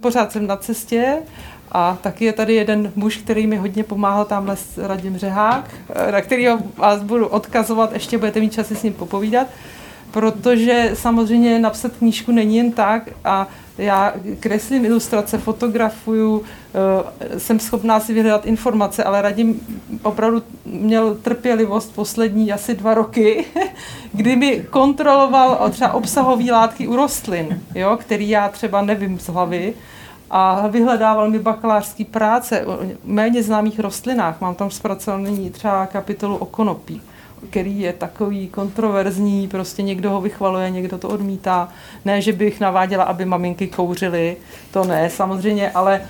Pořád jsem na cestě a taky je tady jeden muž, který mi hodně pomáhal, tamhle Radim Řehák, na kterého vás budu odkazovat, ještě budete mít čas si s ním popovídat, protože samozřejmě napsat knížku není jen tak a já kreslím ilustrace, fotografuju, jsem schopná si vyhledat informace, ale Radim opravdu měl trpělivost poslední asi 2 roky, kdy mi kontroloval třeba obsahový látky u rostlin, jo, který já třeba nevím z hlavy, a vyhledával mi bakalářské práce o méně známých rostlinách. Mám tam zpracovaný třeba kapitolu o konopí, který je takový kontroverzní, prostě někdo ho vychvaluje, někdo to odmítá. Ne, že bych naváděla, aby maminky kouřily, to ne, samozřejmě, ale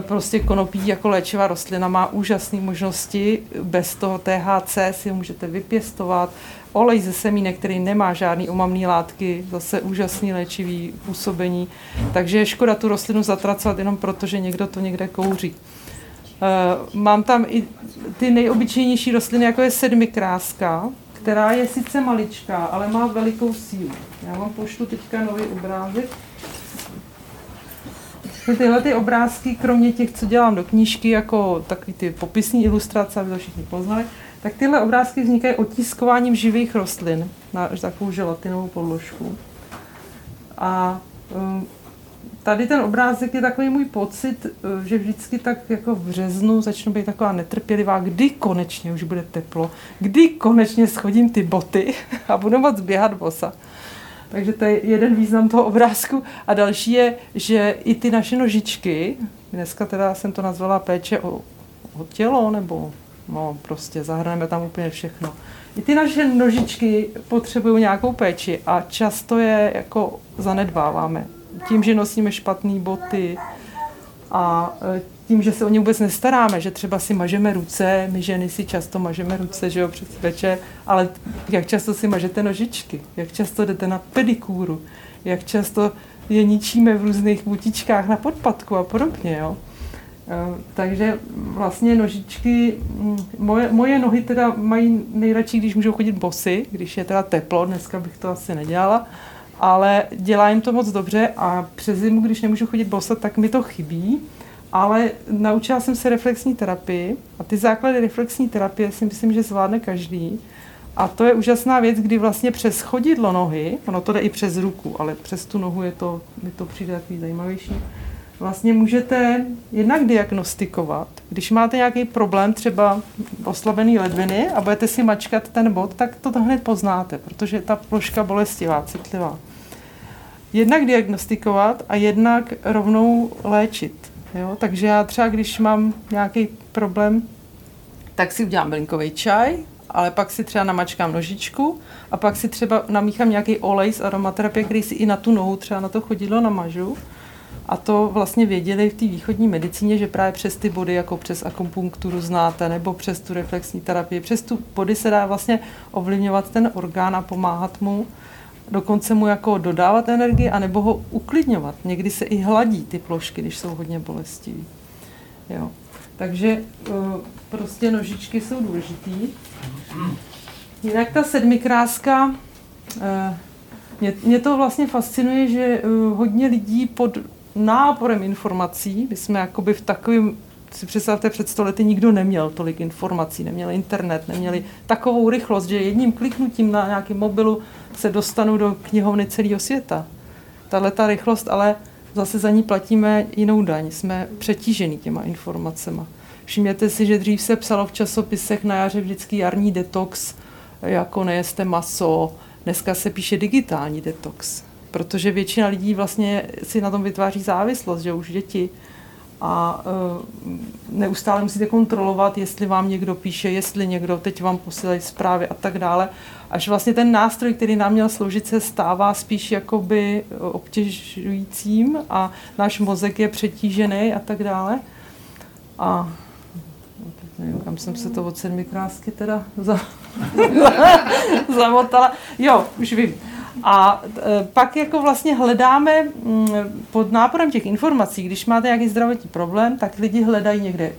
prostě konopí jako léčivá rostlina má úžasné možnosti, bez toho THC si ho můžete vypěstovat. Olej ze semínek, který nemá žádný omamné látky, zase úžasný léčivý působení. Takže je škoda tu rostlinu zatracovat jenom proto, že někdo to někde kouří. Mám tam i ty nejobyčejnější rostliny, jako je sedmikráska, která je sice maličká, ale má velikou sílu. Já vám pošlu teďka nový obrázek. Tyhle ty obrázky, kromě těch, co dělám do knížky, jako takový ty popisní ilustrace, aby to všichni poznali, tak tyhle obrázky vznikají otiskováním živých rostlin na takovou želatinovou podložku. A tady ten obrázek je takový můj pocit, že vždycky tak jako v březnu začnu být taková netrpělivá, kdy konečně už bude teplo, kdy konečně schodím ty boty a budu moc běhat bosa. Takže to je jeden význam toho obrázku. A další je, že i ty naše nožičky, dneska teda jsem to nazvala péče o tělo, nebo no prostě zahrneme tam úplně všechno. I ty naše nožičky potřebují nějakou péči a často je jako zanedbáváme. Tím, že nosíme špatné boty a tím, že se o ně vůbec nestaráme, že třeba si mažeme ruce, my ženy si často mažeme ruce, že jo, před večer, ale jak často si mažete nožičky, jak často jdete na pedikúru, jak často je ničíme v různých butičkách na podpatku a podobně, jo. Takže vlastně nožičky, moje nohy teda mají nejradši, když můžou chodit bosy, když je teda teplo, dneska bych to asi nedělala, ale dělá jim to moc dobře a přes zimu, když nemůžu chodit bosa, tak mi to chybí, ale naučila jsem se reflexní terapii a ty základy reflexní terapie si myslím, že zvládne každý a to je úžasná věc, kdy vlastně přes chodidlo nohy, ono to jde i přes ruku, ale přes tu nohu mi to přijde takový zajímavější, vlastně můžete jednak diagnostikovat, když máte nějaký problém, třeba oslabený ledviny a budete si mačkat ten bod, tak to hned poznáte, protože je ta ploška bolestivá, citlivá. Jednak diagnostikovat a jednak rovnou léčit. Jo? Takže já třeba, když mám nějaký problém, tak si udělám bylinkový čaj, ale pak si třeba namačkám nožičku a pak si třeba namíchám nějaký olej z aromaterapie, který si i na tu nohu, třeba na to chodidlo namažu. A to vlastně věděli v té východní medicíně, že právě přes ty body, jako přes akupunkturu znáte, nebo přes tu reflexní terapii, přes tu body se dá vlastně ovlivňovat ten orgán a pomáhat mu, dokonce mu jako dodávat energii, anebo ho uklidňovat. Někdy se i hladí ty plošky, když jsou hodně bolestivé. Takže prostě nožičky jsou důležitý. Jinak ta sedmikráska... Mě to vlastně fascinuje, že hodně lidí pod náporem informací, my jsme jakoby v takovým, si představte, před 100 lety nikdo neměl tolik informací, neměl internet, neměli takovou rychlost, že jedním kliknutím na nějakém mobilu se dostanu do knihovny celého světa. Tahleta rychlost, ale zase za ní platíme jinou daň, jsme přetížený těma informacema. Všimněte si, že dřív se psalo v časopisech na jaře vždycky jarní detox, jako nejeste maso. Dneska se píše digitální detox, protože většina lidí vlastně si na tom vytváří závislost, že už děti a neustále musíte kontrolovat, jestli vám někdo píše, jestli někdo teď vám posílají zprávy a tak dále. Až vlastně ten nástroj, který nám měl sloužit, se stává spíš jakoby obtěžujícím a náš mozek je přetížený a tak dále. A nevím, kam jsem se to od sedmikrásky teda zamotala. Jo, už vím. A pak jako vlastně hledáme pod náporem těch informací, když máte nějaký zdravotní problém, tak lidi hledají někde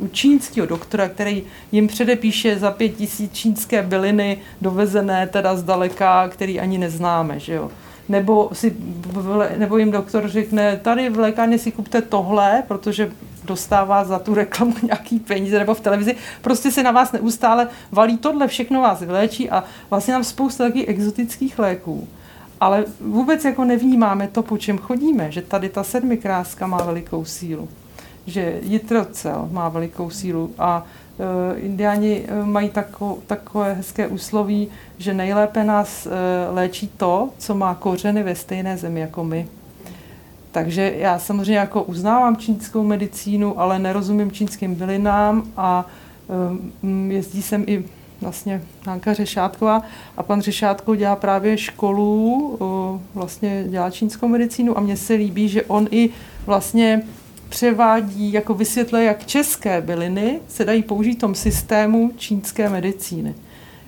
u čínského doktora, který jim předepíše za 5 000 čínské byliny dovezené teda zdaleka, který ani neznáme, že jo. nebo jim doktor řekne, tady v lékárně si kupte tohle, protože dostává za tu reklamu nějaký peníze, nebo v televizi, prostě se na vás neustále valí tohle, všechno vás vyléčí a vlastně nám spousta takových exotických léků. Ale vůbec jako nevnímáme to, po čem chodíme, že tady ta sedmikráska má velikou sílu, že jitrocel má velikou sílu a Indiáni mají takové hezké úsloví, že nejlépe nás léčí to, co má kořeny ve stejné zemi jako my. Takže já samozřejmě jako uznávám čínskou medicínu, ale nerozumím čínským bylinám a jezdí sem i vlastně Hanka Řešátková a pan Řešátko dělá právě školu, vlastně dělá čínskou medicínu a mně se líbí, že on i vlastně převádí, jako vysvětluje, jak české byliny se dají použít v tom systému čínské medicíny.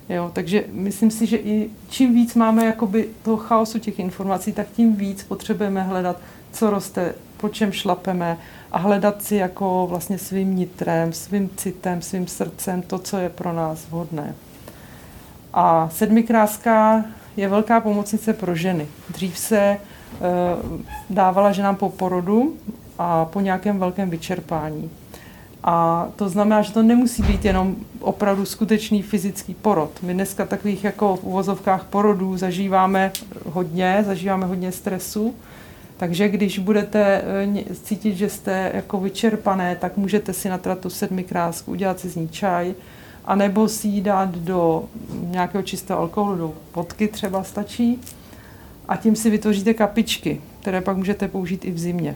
Jo, takže myslím si, že i čím víc máme jakoby toho chaosu těch informací, tak tím víc potřebujeme hledat, co roste, po čem šlapeme a hledat si jako vlastně svým nitrem, svým citem, svým srdcem to, co je pro nás vhodné. A sedmikráska je velká pomocnice pro ženy. Dřív se dávala ženám po porodu a po nějakém velkém vyčerpání. A to znamená, že to nemusí být jenom opravdu skutečný fyzický porod. My dneska takových jako v uvozovkách porodů zažíváme hodně stresu, takže když budete cítit, že jste jako vyčerpané, tak můžete si natrat tu sedmikrásku, udělat si z ní čaj, anebo si ji dát do nějakého čistého alkoholu, do vodky třeba stačí, a tím si vytvoříte kapičky, které pak můžete použít i v zimě.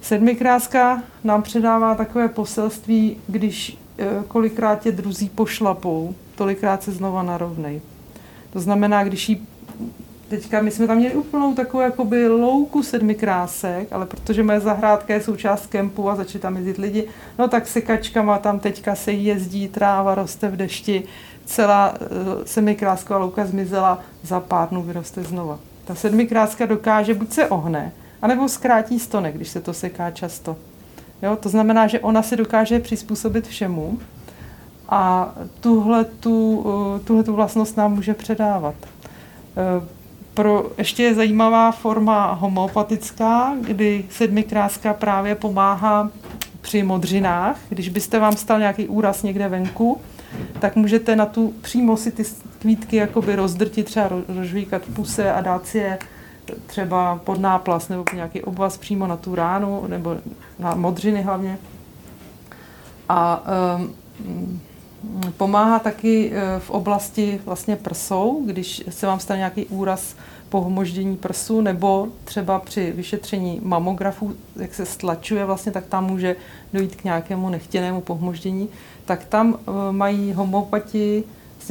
Sedmikráska nám předává takové poselství, když kolikrát je druzí pošlapou, tolikrát se znova narovnej. To znamená, když jí... Teďka my jsme tam měli úplnou takovou jakoby louku sedmikrásek, ale protože moje zahrádka je součást kempu a začali tam jezdit lidi, no tak sekačkama tam teďka se jezdí, tráva roste v dešti, celá sedmikrásková louka zmizela, za pár dnů vyroste znova. Ta sedmikráska dokáže, buď se ohne, a nebo zkrátí stonek, když se to seká často. Jo? To znamená, že ona se dokáže přizpůsobit všemu a tuhletu vlastnost nám může předávat. Ještě je zajímavá forma homeopatická, kdy sedmikráska právě pomáhá při modřinách. Když byste vám stal nějaký úraz někde venku, tak můžete na tu přímo si ty kvítky jakoby rozdrtit, třeba rozžvíkat v puse a dát si je třeba pod náplast nebo nějaký obvaz přímo na tu ránu nebo na modřiny hlavně. A pomáhá taky v oblasti vlastně prsou, když se vám stane nějaký úraz po hmoždění prsu nebo třeba při vyšetření mamografu, jak se stlačuje vlastně, tak tam může dojít k nějakému nechtěnému pohmoždění. Tak tam mají homeopati,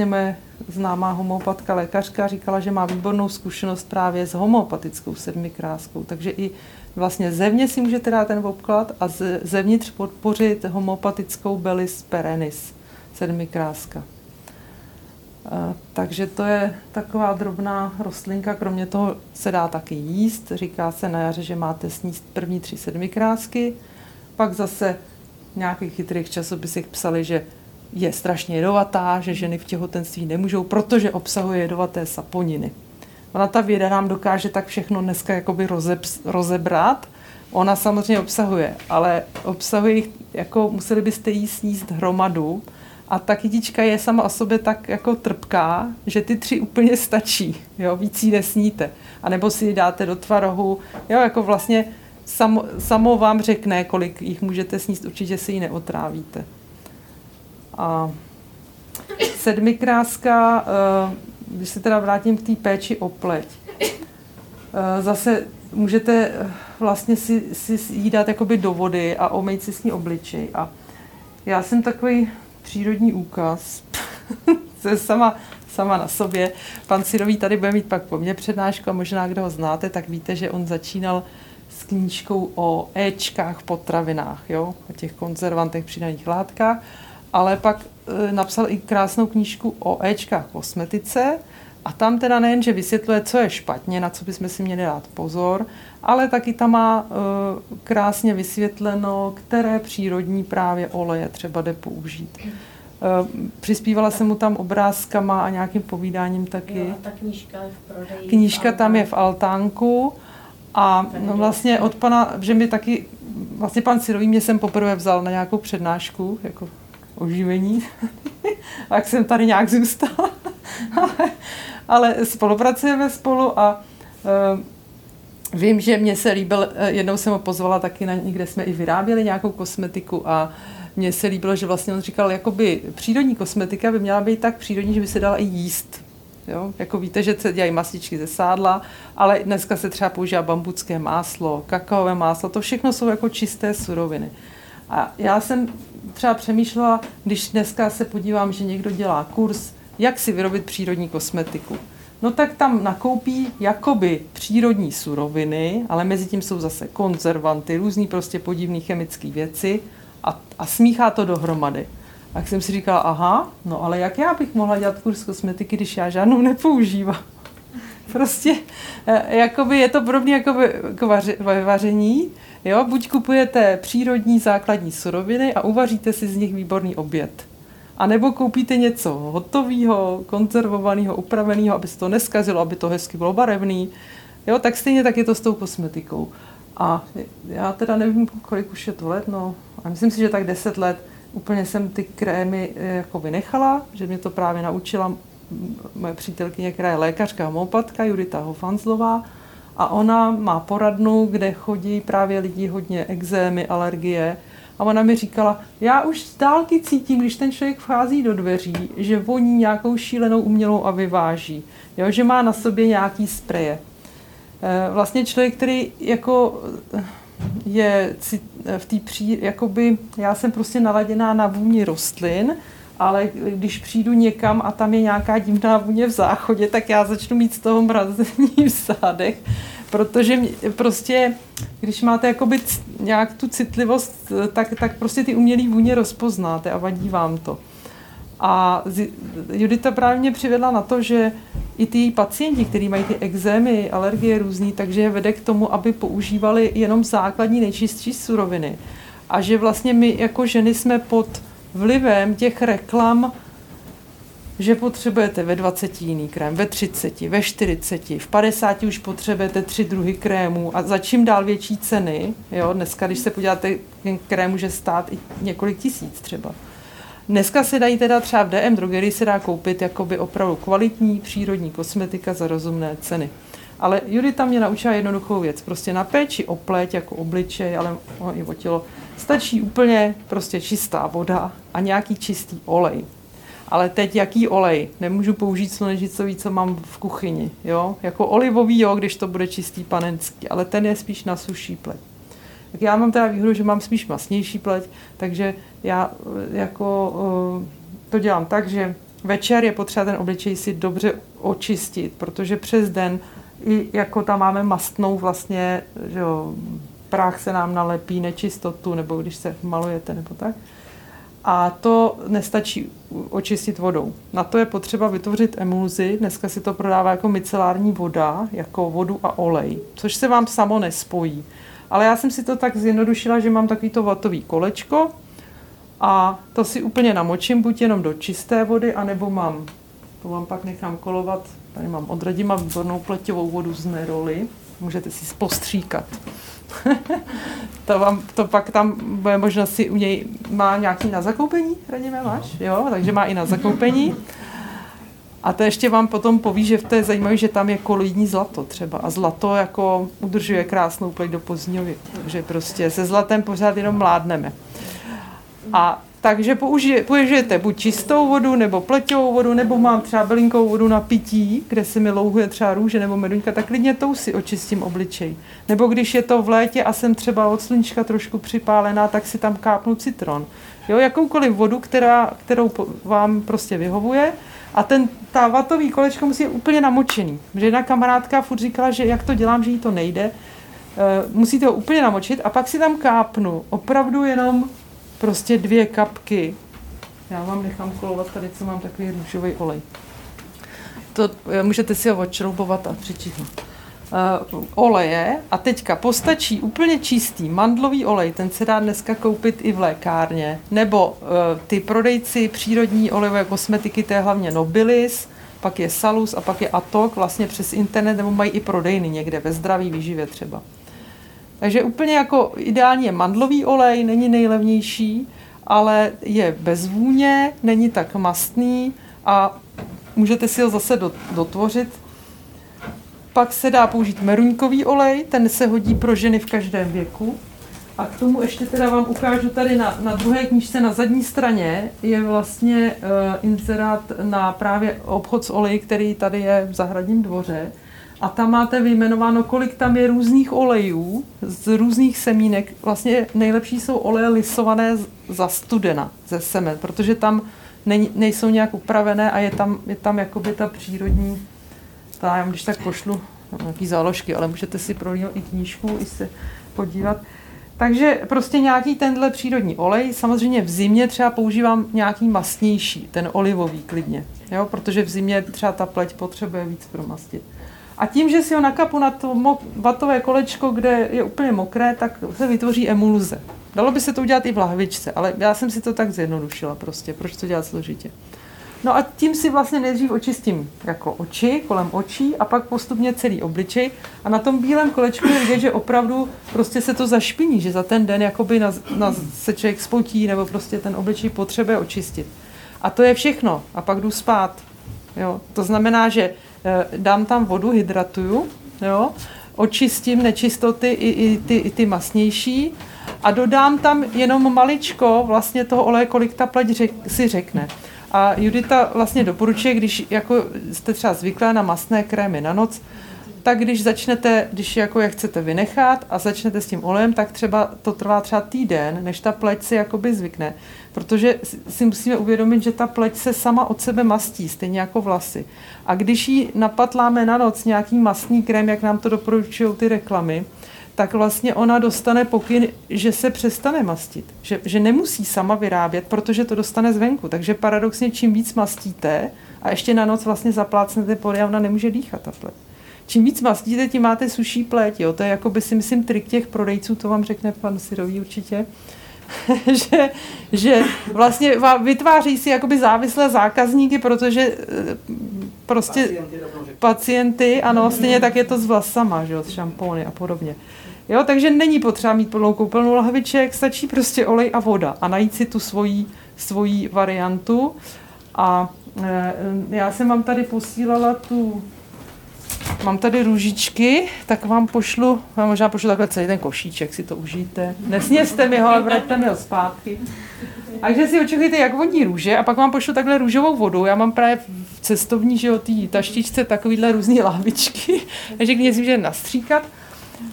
moje známá homeopatka lékařka říkala, že má výbornou zkušenost právě s homeopatickou sedmikráskou. Takže i vlastně zevně si můžete dát ten obklad a zevnitř podpořit homeopatickou Bellis perennis sedmikráska. Takže to je taková drobná rostlinka, kromě toho se dá taky jíst. Říká se na jaře, že máte sníst první 3 sedmikrásky, pak zase v nějakých chytrých časopisech psali, že je strašně jedovatá, že ženy v těhotenství nemůžou, protože obsahuje jedovaté saponiny. Ona ta věda nám dokáže tak všechno dneska jakoby rozebrat. Ona samozřejmě obsahuje, ale obsahuje jich, jako museli byste jí sníst hromadu. A ta kytička je sama o sobě tak jako trpká, že ty 3 úplně stačí, jo, víc jí nesníte. A nebo si ji dáte do tvarohu, jo, jako vlastně samo vám řekne, kolik jich můžete sníst, určitě si ji neotrávíte. A sedmikráska, když se teda vrátím k té péči o pleť, zase můžete vlastně si jí dát jakoby do vody a omejt si s ní obličej. A já jsem takový přírodní úkaz, jsem sama na sobě. Pan Syrový tady bude mít pak po mně přednášku a možná, kdo ho znáte, tak víte, že on začínal s knížkou o éčkách, potravinách, jo? O těch konzervantech, přidaných látkách. Ale pak napsal i krásnou knížku o éčkách kosmetice a tam teda nejen, že vysvětluje, co je špatně, na co bychom si měli dát pozor, ale taky tam má krásně vysvětleno, které přírodní právě oleje třeba jde použít. Přispívala jsem mu tam obrázkama a nějakým povídáním taky. Jo, a ta knížka je v prodeji. Knížka tam je v altánku a no vlastně od pana, že mi taky, vlastně pan Syrový mě sem poprvé vzal na nějakou přednášku, jako oživení, a jak jsem tady nějak zůstala. Ale spolupracujeme spolu a vím, že mě se líbil, jednou jsem ho pozvala taky na někde, jsme i vyráběli nějakou kosmetiku a mně se líbilo, že vlastně on říkal, jakoby přírodní kosmetika by měla být tak přírodní, že by se dala i jíst. Jo? Jako víte, že se dělají mastičky ze sádla, ale dneska se třeba používá bambucké máslo, kakaové máslo, to všechno jsou jako čisté suroviny. A já jsem třeba přemýšlela, když dneska se podívám, že někdo dělá kurz, jak si vyrobit přírodní kosmetiku. No tak tam nakoupí jakoby přírodní suroviny, ale mezi tím jsou zase konzervanty, různý prostě podivné chemické věci a smíchá to dohromady. A jak jsem si říkala, aha, no ale jak já bych mohla dělat kurz kosmetiky, když já žádnou nepoužívám? Prostě jakoby je to podobné jako k vaření. Jo? Buď kupujete přírodní základní suroviny a uvaříte si z nich výborný oběd. A nebo koupíte něco hotového, konzervovaného, upraveného, aby se to neskazilo, aby to hezky bylo barevný. Jo, tak stejně tak je to s tou kosmetikou. A já teda nevím, kolik už je to let, no. A myslím si, že tak 10 let úplně jsem ty krémy jako vynechala, že mě to právě naučila moje přítelkyně, která je lékařka homeopatka, Jurita Hofanzlová. A ona má poradnu, kde chodí právě lidi hodně ekzémy, alergie. A ona mi říkala, já už z dálky cítím, když ten člověk vchází do dveří, že voní nějakou šílenou umělou a vyváží. Jo, že má na sobě nějaký spreje. Vlastně člověk, který jako je v té jakoby, já jsem prostě naladěná na vůni rostlin, ale když přijdu někam a tam je nějaká divná vůně v záchodě, tak já začnu mít z toho mrazení v zádech. Protože prostě, když máte jakoby nějak tu citlivost, tak prostě ty umělý vůně rozpoznáte a vadí vám to. A Judita právě mě přivedla na to, že i ty pacienti, kteří mají ty ekzémy, alergie různý, takže je vede k tomu, aby používali jenom základní nejčistší suroviny. A že vlastně my jako ženy jsme pod vlivem těch reklam, že potřebujete ve 20 jiný krém, ve 30, ve 40, v 50 už potřebujete 3 druhy krémů a za čím dál větší ceny, jo, dneska, když se podíváte, ten krém může stát i několik tisíc třeba. Dneska se dají teda třeba v DM drogerii se dá koupit jakoby opravdu kvalitní přírodní kosmetika za rozumné ceny. Ale Judita mě naučila jednoduchou věc, prostě na péči o pleť, jako obličej, ale i o tělo, stačí úplně prostě čistá voda a nějaký čistý olej. Ale teď jaký olej? Nemůžu použít slunečnicový, co mám v kuchyni. Jo? Jako olivový, jo, když to bude čistý panenský, ale ten je spíš na suší pleť. Tak já mám teda výhodu, že mám spíš masnější pleť, takže já jako to dělám tak, že večer je potřeba ten obličej si dobře očistit, protože přes den i jako tam máme mastnou vlastně, že jo, prach se nám nalepí, nečistotu, nebo když se malujete, nebo tak. A to nestačí očistit vodou. Na to je potřeba vytvořit emulzi. Dneska si to prodává jako micelární voda, jako vodu a olej, což se vám samo nespojí. Ale já jsem si to tak zjednodušila, že mám takovýto vatový kolečko a to si úplně namočím, buď jenom do čisté vody, anebo to vám pak nechám kolovat. Tady mám od Radima výbornou pleťovou vodu z neroli. Můžete si postříkat. To pak tam bude možnost si u něj, má nějaký na zakoupení, Radime, máš? Jo, takže má i na zakoupení. A to ještě vám potom poví, že to je zajímavé, že tam je koloidní zlato třeba. A zlato jako udržuje krásnou pleť do pozdního věku. Takže prostě se zlatem pořád jenom mládneme. A takže použijete buď čistou vodu, nebo pleťovou vodu, nebo mám třeba bylinkovou vodu na pití, kde se mi louhuje třeba růže nebo meduňka, tak klidně tou si očistím obličej. Nebo když je to v létě a jsem třeba od sluníčka trošku připálená, tak si tam kápnu citron. Jo, jakoukoliv vodu, kterou vám prostě vyhovuje. A ta vatový kolečko musí být úplně namočený. Že jedna kamarádka furt říkala, že jak to dělám, že jí to nejde. Musíte ho úplně namočit a pak si tam kápnu opravdu jenom prostě 2 kapky. Já vám nechám kolovat tady, co mám takový růžový olej. To můžete si ho odšroubovat a přičíhnout. oleje a teďka postačí úplně čistý mandlový olej, ten se dá dneska koupit i v lékárně, nebo ty prodejci přírodní olejové kosmetiky, to je hlavně Nobilis, pak je Salus a pak je Atok, vlastně přes internet, nebo mají i prodejny někde ve zdraví výživě třeba. Takže úplně jako ideální je mandlový olej, není nejlevnější, ale je bez vůně, není tak mastný a můžete si ho zase dotvořit. Pak se dá použít meruňkový olej, ten se hodí pro ženy v každém věku. A k tomu ještě teda vám ukážu tady na druhé knížce, na zadní straně, je vlastně inzerát na právě obchod s oleji, který tady je v Zahradním dvoře. A tam máte vyjmenováno, kolik tam je různých olejů z různých semínek. Vlastně nejlepší jsou oleje lisované za studena ze semen, protože tam nejsou nějak upravené a je tam jakoby ta přírodní, já když tak pošlu nějaký záložky, ale můžete si prolívat i knížku, i se podívat. Takže prostě nějaký tenhle přírodní olej, samozřejmě v zimě třeba používám nějaký mastnější, ten olivový klidně, jo? Protože v zimě třeba ta pleť potřebuje víc promastit. A tím, že si ho nakapu na to vatové kolečko, kde je úplně mokré, tak se vytvoří emulze. Dalo by se to udělat i v lahvičce, ale já jsem si to tak zjednodušila prostě, proč to dělat složitě. No a tím si vlastně nejdřív očistím jako oči, kolem očí a pak postupně celý obličej a na tom bílém kolečku je vidět, že opravdu prostě se to zašpiní, že za ten den jakoby se člověk spotí nebo prostě ten obličej potřebuje očistit. A to je všechno a pak jdu spát. Jo? To znamená, že dám tam vodu, hydratuju, jo? Očistím nečistoty i ty masnější a dodám tam jenom maličko vlastně toho oleje, kolik ta pleť si řekne. A Judita vlastně doporučuje, když jako jste třeba zvyklá na mastné krémy na noc, tak když jako je chcete vynechat a začnete s tím olejem, tak třeba to trvá třeba týden, než ta pleť si jakoby zvykne. Protože si musíme uvědomit, že ta pleť se sama od sebe mastí, stejně jako vlasy. A když ji napatláme na noc nějaký mastný krém, jak nám to doporučují ty reklamy, tak vlastně ona dostane pokyn, že se přestane mastit. Že nemusí sama vyrábět, protože to dostane zvenku. Takže paradoxně čím víc mastíte a ještě na noc vlastně zaplácnete pory a ona nemůže dýchat ta pleť. Čím víc mastíte, tím máte suší pleť. Jo? To je jako by si myslím trik těch prodejců, to vám řekne pan Syrový určitě, že vlastně vytváří si jakoby závislé zákazníky, protože prostě pacienty, ano, stejně tak je to s vlasama, že jo, s šampóny a podobně. Jo, takže není potřeba mít plnou koupelnu lahviček, stačí prostě olej a voda a najít si tu svoji variantu. A já jsem vám tady posílala mám tady růžičky, tak vám možná pošlu takhle celý ten košíček, si to užijte. Nesněste mi ho, ale vraťte mi ho zpátky. Takže si očekujte, jak voní růže a pak vám pošlu takhle růžovou vodu. Já mám právě v cestovní, že jo, tý taštičce takovýhle různé lahvičky, takže k něj si můžete nastříkat.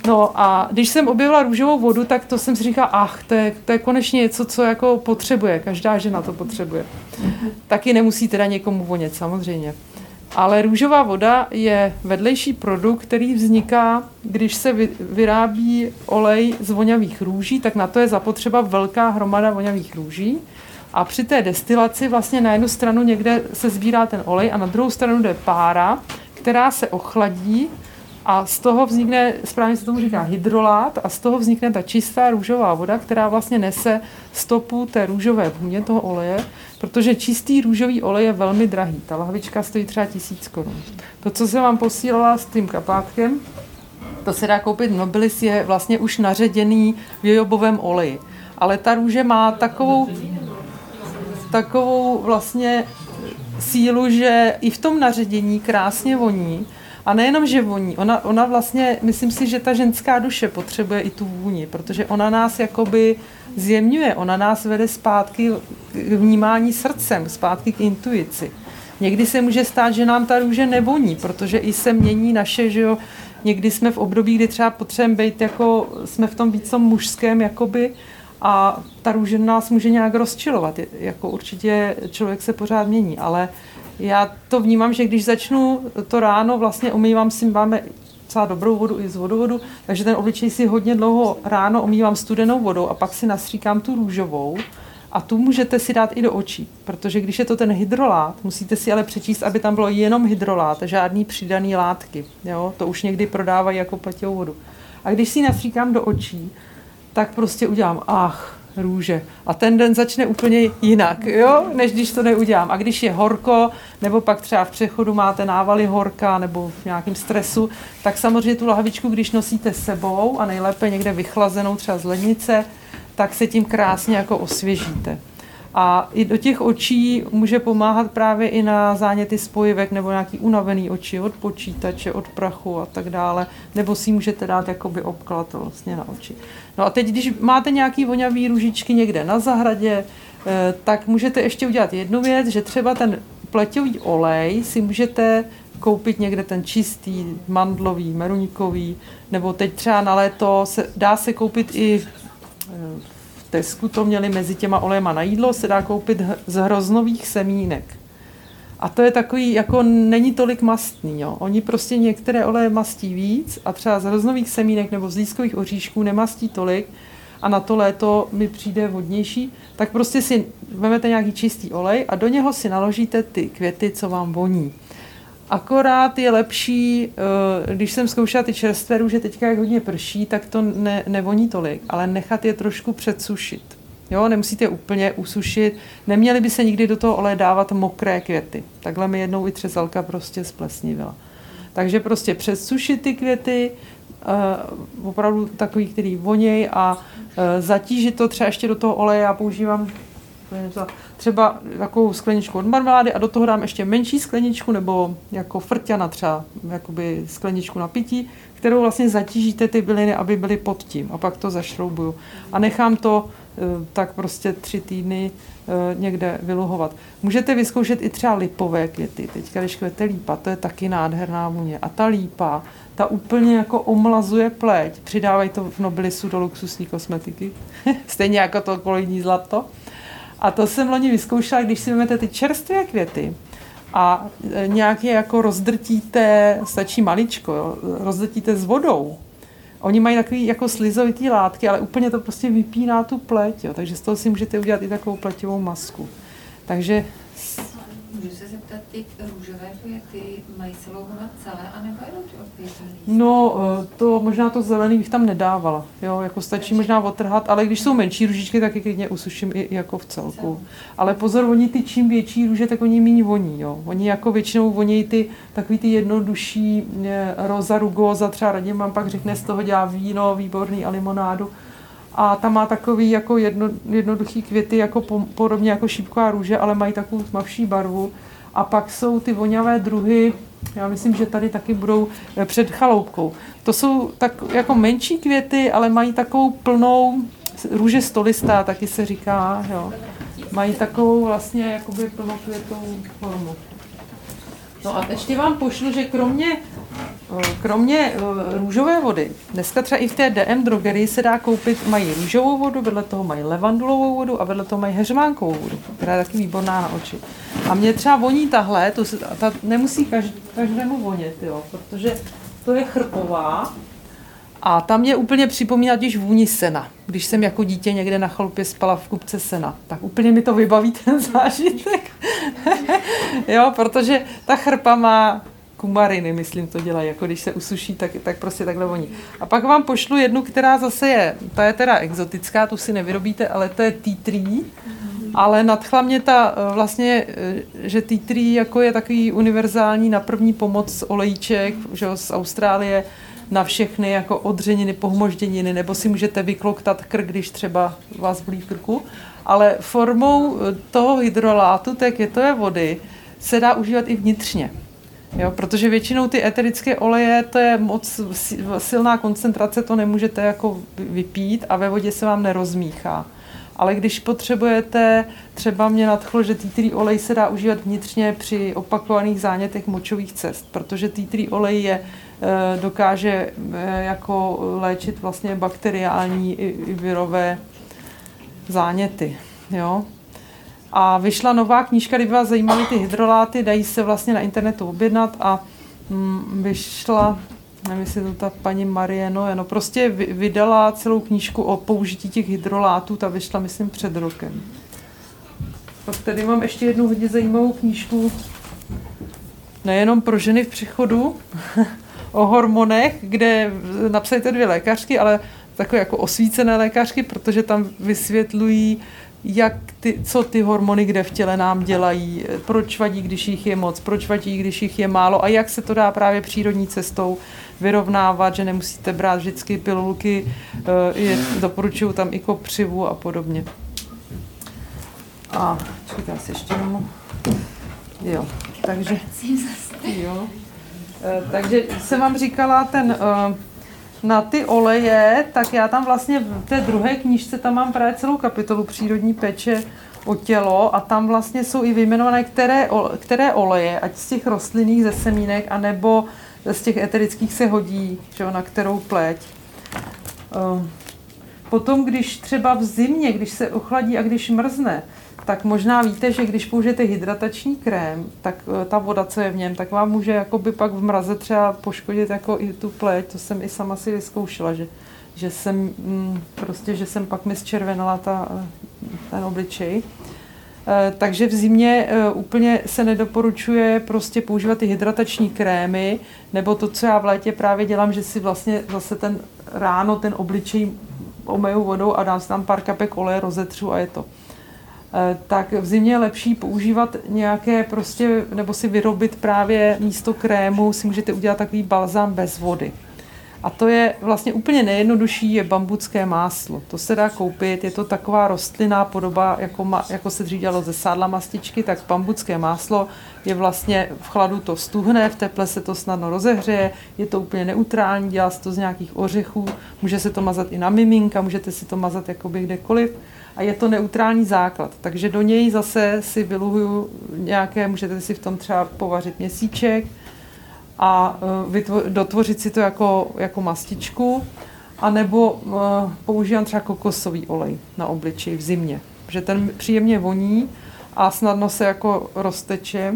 No a když jsem objevila růžovou vodu, tak to jsem si říkala, to je konečně něco, co jako potřebuje, každá žena to potřebuje. Taky nemusí teda někomu vonět, samozřejmě. Ale růžová voda je vedlejší produkt, který vzniká, když se vyrábí olej z voňavých růží, tak na to je zapotřeba velká hromada voňavých růží. A při té destilaci vlastně na jednu stranu někde se sbírá ten olej a na druhou stranu jde pára, která se ochladí a z toho vznikne, správně se tomu říká hydrolát, a z toho vznikne ta čistá růžová voda, která vlastně nese stopu té růžové vůně toho oleje, protože čistý růžový olej je velmi drahý. Ta lahvička stojí třeba 1000 korun. To, co jsem vám posílala s tím kapátkem, to se dá koupit v Nobilis, je vlastně už naředěný v jojobovém oleji. Ale ta růže má takovou vlastně sílu, že i v tom naředění krásně voní. A nejenom, že voní, ona vlastně, myslím si, že ta ženská duše potřebuje i tu vůni, protože ona nás jakoby zjemňuje, ona nás vede zpátky k vnímání srdcem, zpátky k intuici. Někdy se může stát, že nám ta růže nevoní, protože i se mění naše, že jo, někdy jsme v období, kdy třeba potřebujeme být jako, jsme v tom víc mužském jakoby, a ta růže nás může nějak rozčilovat, jako určitě člověk se pořád mění, ale já to vnímám, že když začnu to ráno, vlastně omývám si, máme celá dobrou vodu i z vodovodu, takže ten obličej si hodně dlouho ráno omývám studenou vodou a pak si nastříkám tu růžovou A tu můžete si dát i do očí, protože když je to ten hydrolát, musíte si ale přečíst, aby tam bylo jenom hydrolát, žádný přidaný látky. Jo? To už někdy prodávají jako platějou vodu. A když si nastříkám do očí, tak prostě udělám ach, růže. A ten den začne úplně jinak, jo? Než když to neudělám. A když je horko, nebo pak třeba v přechodu máte návaly horka, nebo v nějakém stresu, tak samozřejmě tu lahvičku, když nosíte sebou a nejlépe někde vychlazenou třeba z lednice, tak se tím krásně jako osvěžíte. A i do těch očí může pomáhat právě i na záněty spojivek nebo nějaký unavený oči od počítače, od prachu a tak dále. Nebo si můžete dát jakoby obklad vlastně na oči. No a teď, když máte nějaký vonavý růžičky někde na zahradě, tak můžete ještě udělat jednu věc, že třeba ten pleťový olej si můžete koupit někde ten čistý, mandlový, meruňkový, nebo teď třeba na léto dá se koupit i v Tesku to měli mezi těma olejema na jídlo, se dá koupit z hroznových semínek. A to je takový, jako není tolik mastný. Jo. Oni prostě některé oleje mastí víc a třeba z hroznových semínek nebo z lískových oříšků nemastí tolik a na to léto mi přijde vodnější, tak prostě si vezmete nějaký čistý olej a do něho si naložíte ty květy, co vám voní. Akorát je lepší, když jsem zkoušela ty čerstvé růže, teďka jak hodně prší, tak to nevoní tolik, ale nechat je trošku předsušit. Jo, nemusíte je úplně usušit, neměly by se nikdy do toho oleje dávat mokré květy. Takhle mi jednou i třezalka prostě splesnivila. Takže prostě předsušit ty květy, opravdu takový, který voněj a zatížit to třeba ještě do toho oleje, já používám třeba takovou skleničku od marmelády a do toho dám ještě menší skleničku nebo jako frťana třeba, jakoby skleničku na pití, kterou vlastně zatížíte ty byliny, aby byly pod tím a pak to zašroubuju. A nechám to tak prostě 3 týdny někde vyluhovat. Můžete vyzkoušet i třeba lipové květy. Teďka, když kvete lípa, to je taky nádherná vůně. A ta lípa, ta úplně jako omlazuje pleť. Přidávají to v Nobilisu do luxusní kosmetiky. Stejně jako to koloidní zlato. A to jsem loni vyzkoušela, když si vezmete ty čerstvé květy a nějak je jako rozdrtíte, stačí maličko, jo, rozdrtíte s vodou. Oni mají takový jako slizovitý látky, ale úplně to prostě vypíná tu pleť, jo, takže z toho si můžete udělat i takovou pleťovou masku. Takže... Můžu se zeptat, ty růžové květy mají se louhovat celé, anebo jenom ty odpětaný? No, to možná to zelený bych tam nedávala, jo, jako stačí možná otrhat, ale když jsou menší růžičky, tak je klidně usuším i jako v celku. Ale pozor, oni ty čím větší růže, tak oni méně voní, jo. Oni jako většinou voní ty takový ty jednodušší roza rugosa, třeba Radim vám pak řekne, z toho dělá víno, výborný a limonádu. A tam má takový jako jednoduchý květy, jako podobně jako šípková růže, ale mají takovou tmavší barvu. A pak jsou ty voňavé druhy, já myslím, že tady taky budou před chaloupkou. To jsou tak jako menší květy, ale mají takovou plnou, růže stolistá taky se říká, jo. Mají takovou vlastně jakoby plnokvětovou formu. No a ještě vám pošlu, že kromě růžové vody, dneska třeba i v té DM drogerii se dá koupit, mají růžovou vodu, vedle toho mají levandulovou vodu a vedle toho mají heřmánkovou vodu, která je taky výborná na oči. A mě třeba voní tahle, ta nemusí každému vonět, jo, protože to je chrpová a ta mě úplně připomíná, když vůni sena. Když jsem jako dítě někde na chalupě spala v kupce sena, tak úplně mi to vybaví ten zážitek. Jo, protože ta chrpa má kumariny, myslím, to dělají, jako když se usuší, tak prostě takhle voní. A pak vám pošlu jednu, která zase je, ta je teda exotická, tu si nevyrobíte, ale to je tea tree, ale nadchla mě ta vlastně, že tea tree jako je takový univerzální na první pomoc olejček, že z Austrálie, na všechny jako odřeniny, pohmožděniny, nebo si můžete vykloktat krk, když třeba vás bolí v krku. Ale formou toho hydrolátu, té květové vody, se dá užívat i vnitřně. Jo, protože většinou ty eterické oleje, to je moc silná koncentrace, to nemůžete jako vypít a ve vodě se vám nerozmíchá. Ale když potřebujete, třeba mě nadchlo, že tea tree olej se dá užívat vnitřně při opakovaných zánětech močových cest, protože tea tree olej dokáže jako léčit vlastně bakteriální i virové záněty. Jo? A vyšla nová knížka, kdyby vás zajímaly ty hydroláty, dají se vlastně na internetu objednat a vyšla, nevím, jestli to ta paní Marieno, no prostě vydala celou knížku o použití těch hydrolátů, ta vyšla, myslím, před rokem. Pak tady mám ještě jednu hodně zajímavou knížku, nejenom pro ženy v přechodu, o hormonech, kde napsali to dvě lékařky, ale takové jako osvícené lékařky, protože tam vysvětlují, jak co ty hormony kde v těle nám dělají, proč vadí, když jich je moc, proč vadí, když jich je málo a jak se to dá právě přírodní cestou vyrovnávat, že nemusíte brát vždycky pilulky, doporučuju tam i kopřivu a podobně. A čekajte, já si ještě jenom... Jo, takže... Jo. Takže jsem vám říkala na ty oleje, tak já tam vlastně v té druhé knížce tam mám právě celou kapitolu přírodní péče o tělo a tam vlastně jsou i vyjmenované, které oleje, ať z těch rostlinných ze semínek, anebo z těch eterických se hodí, že, na kterou pleť. Potom, když třeba v zimě, když se ochladí a když mrzne, tak možná víte, že když použijete hydratační krém, tak ta voda, co je v něm, tak vám může jakoby pak v mraze třeba poškodit jako i tu pleť. To jsem i sama si vyzkoušela, že jsem pak mi zčervenala ten obličej. Takže v zimě úplně se nedoporučuje prostě používat ty hydratační krémy, nebo to, co já v létě právě dělám, že si vlastně zase ten ráno ten obličej omeju vodou a dám si tam pár kapek oleje, rozetřu a je to. Tak v zimě je lepší používat nějaké prostě, nebo si vyrobit právě místo krému, si můžete udělat takový balzám bez vody. A to je vlastně úplně nejjednodušší, je bambucké máslo. To se dá koupit, je to taková rostlinná podoba, jako se dřív dělalo ze sádla mastičky, tak bambucké máslo je vlastně v chladu to stuhne, v teple se to snadno rozehřeje, je to úplně neutrální, dělá se to z nějakých ořechů, může se to mazat i na miminka, můžete si to mazat jakoby kdekoliv. A je to neutrální základ, takže do něj zase si vyluhuju nějaké, můžete si v tom třeba povařit měsíček a dotvořit si to jako mastičku, anebo používám třeba kokosový olej na obličeji v zimě, že ten příjemně voní a snadno se jako rozteče.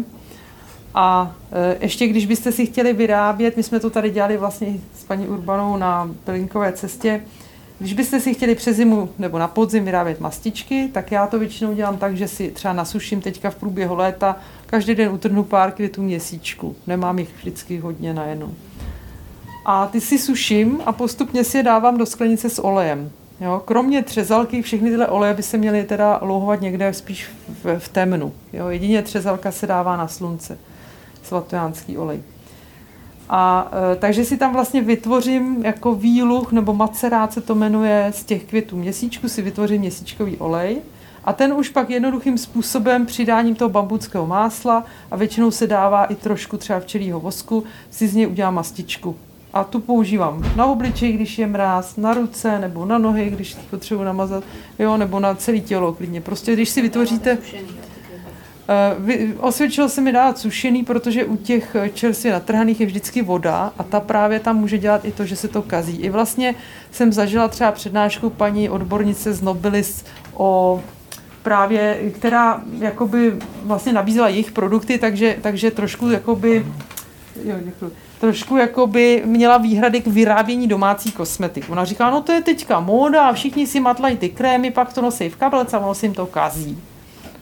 A ještě když byste si chtěli vyrábět, my jsme to tady dělali vlastně s paní Urbanou na Pelinkové cestě, když byste si chtěli přes zimu nebo na podzim vyrábět mastičky, tak já to většinou dělám tak, že si třeba nasuším teďka v průběhu léta, každý den utrhnu pár květů měsíčku, nemám jich vždycky hodně najednou. A ty si suším a postupně si je dávám do sklenice s olejem. Jo? Kromě třezalky, všechny tyhle oleje by se měly teda louhovat někde spíš v temnu. Jo? Jedině třezalka se dává na slunce, svatojánský olej. A takže si tam vlastně vytvořím jako výluh, nebo macerát se to jmenuje, z těch květů měsíčku si vytvořím měsíčkový olej a ten už pak jednoduchým způsobem přidáním toho bambuckého másla a většinou se dává i trošku třeba včelího vosku, si z něj udělám mastičku. A tu používám na obličej, když je mráz, na ruce nebo na nohy, když potřebuji namazat, jo, nebo na celé tělo klidně. Prostě když si vytvoříte... Osvědčilo se mi dát sušený, protože u těch čerstvě natrhaných je vždycky voda a ta právě tam může dělat i to, že se to kazí. I vlastně jsem zažila třeba přednášku paní odbornice z Nobilis, která jakoby vlastně nabízela jejich produkty, takže trošku jakoby... Jo, děkuji. Trošku jakoby měla výhrady k vyrábění domácí kosmetiky. Ona říkala, no to je teďka móda a všichni si matlají ty krémy, pak to nosí v kabelce a ono si jim to kazí.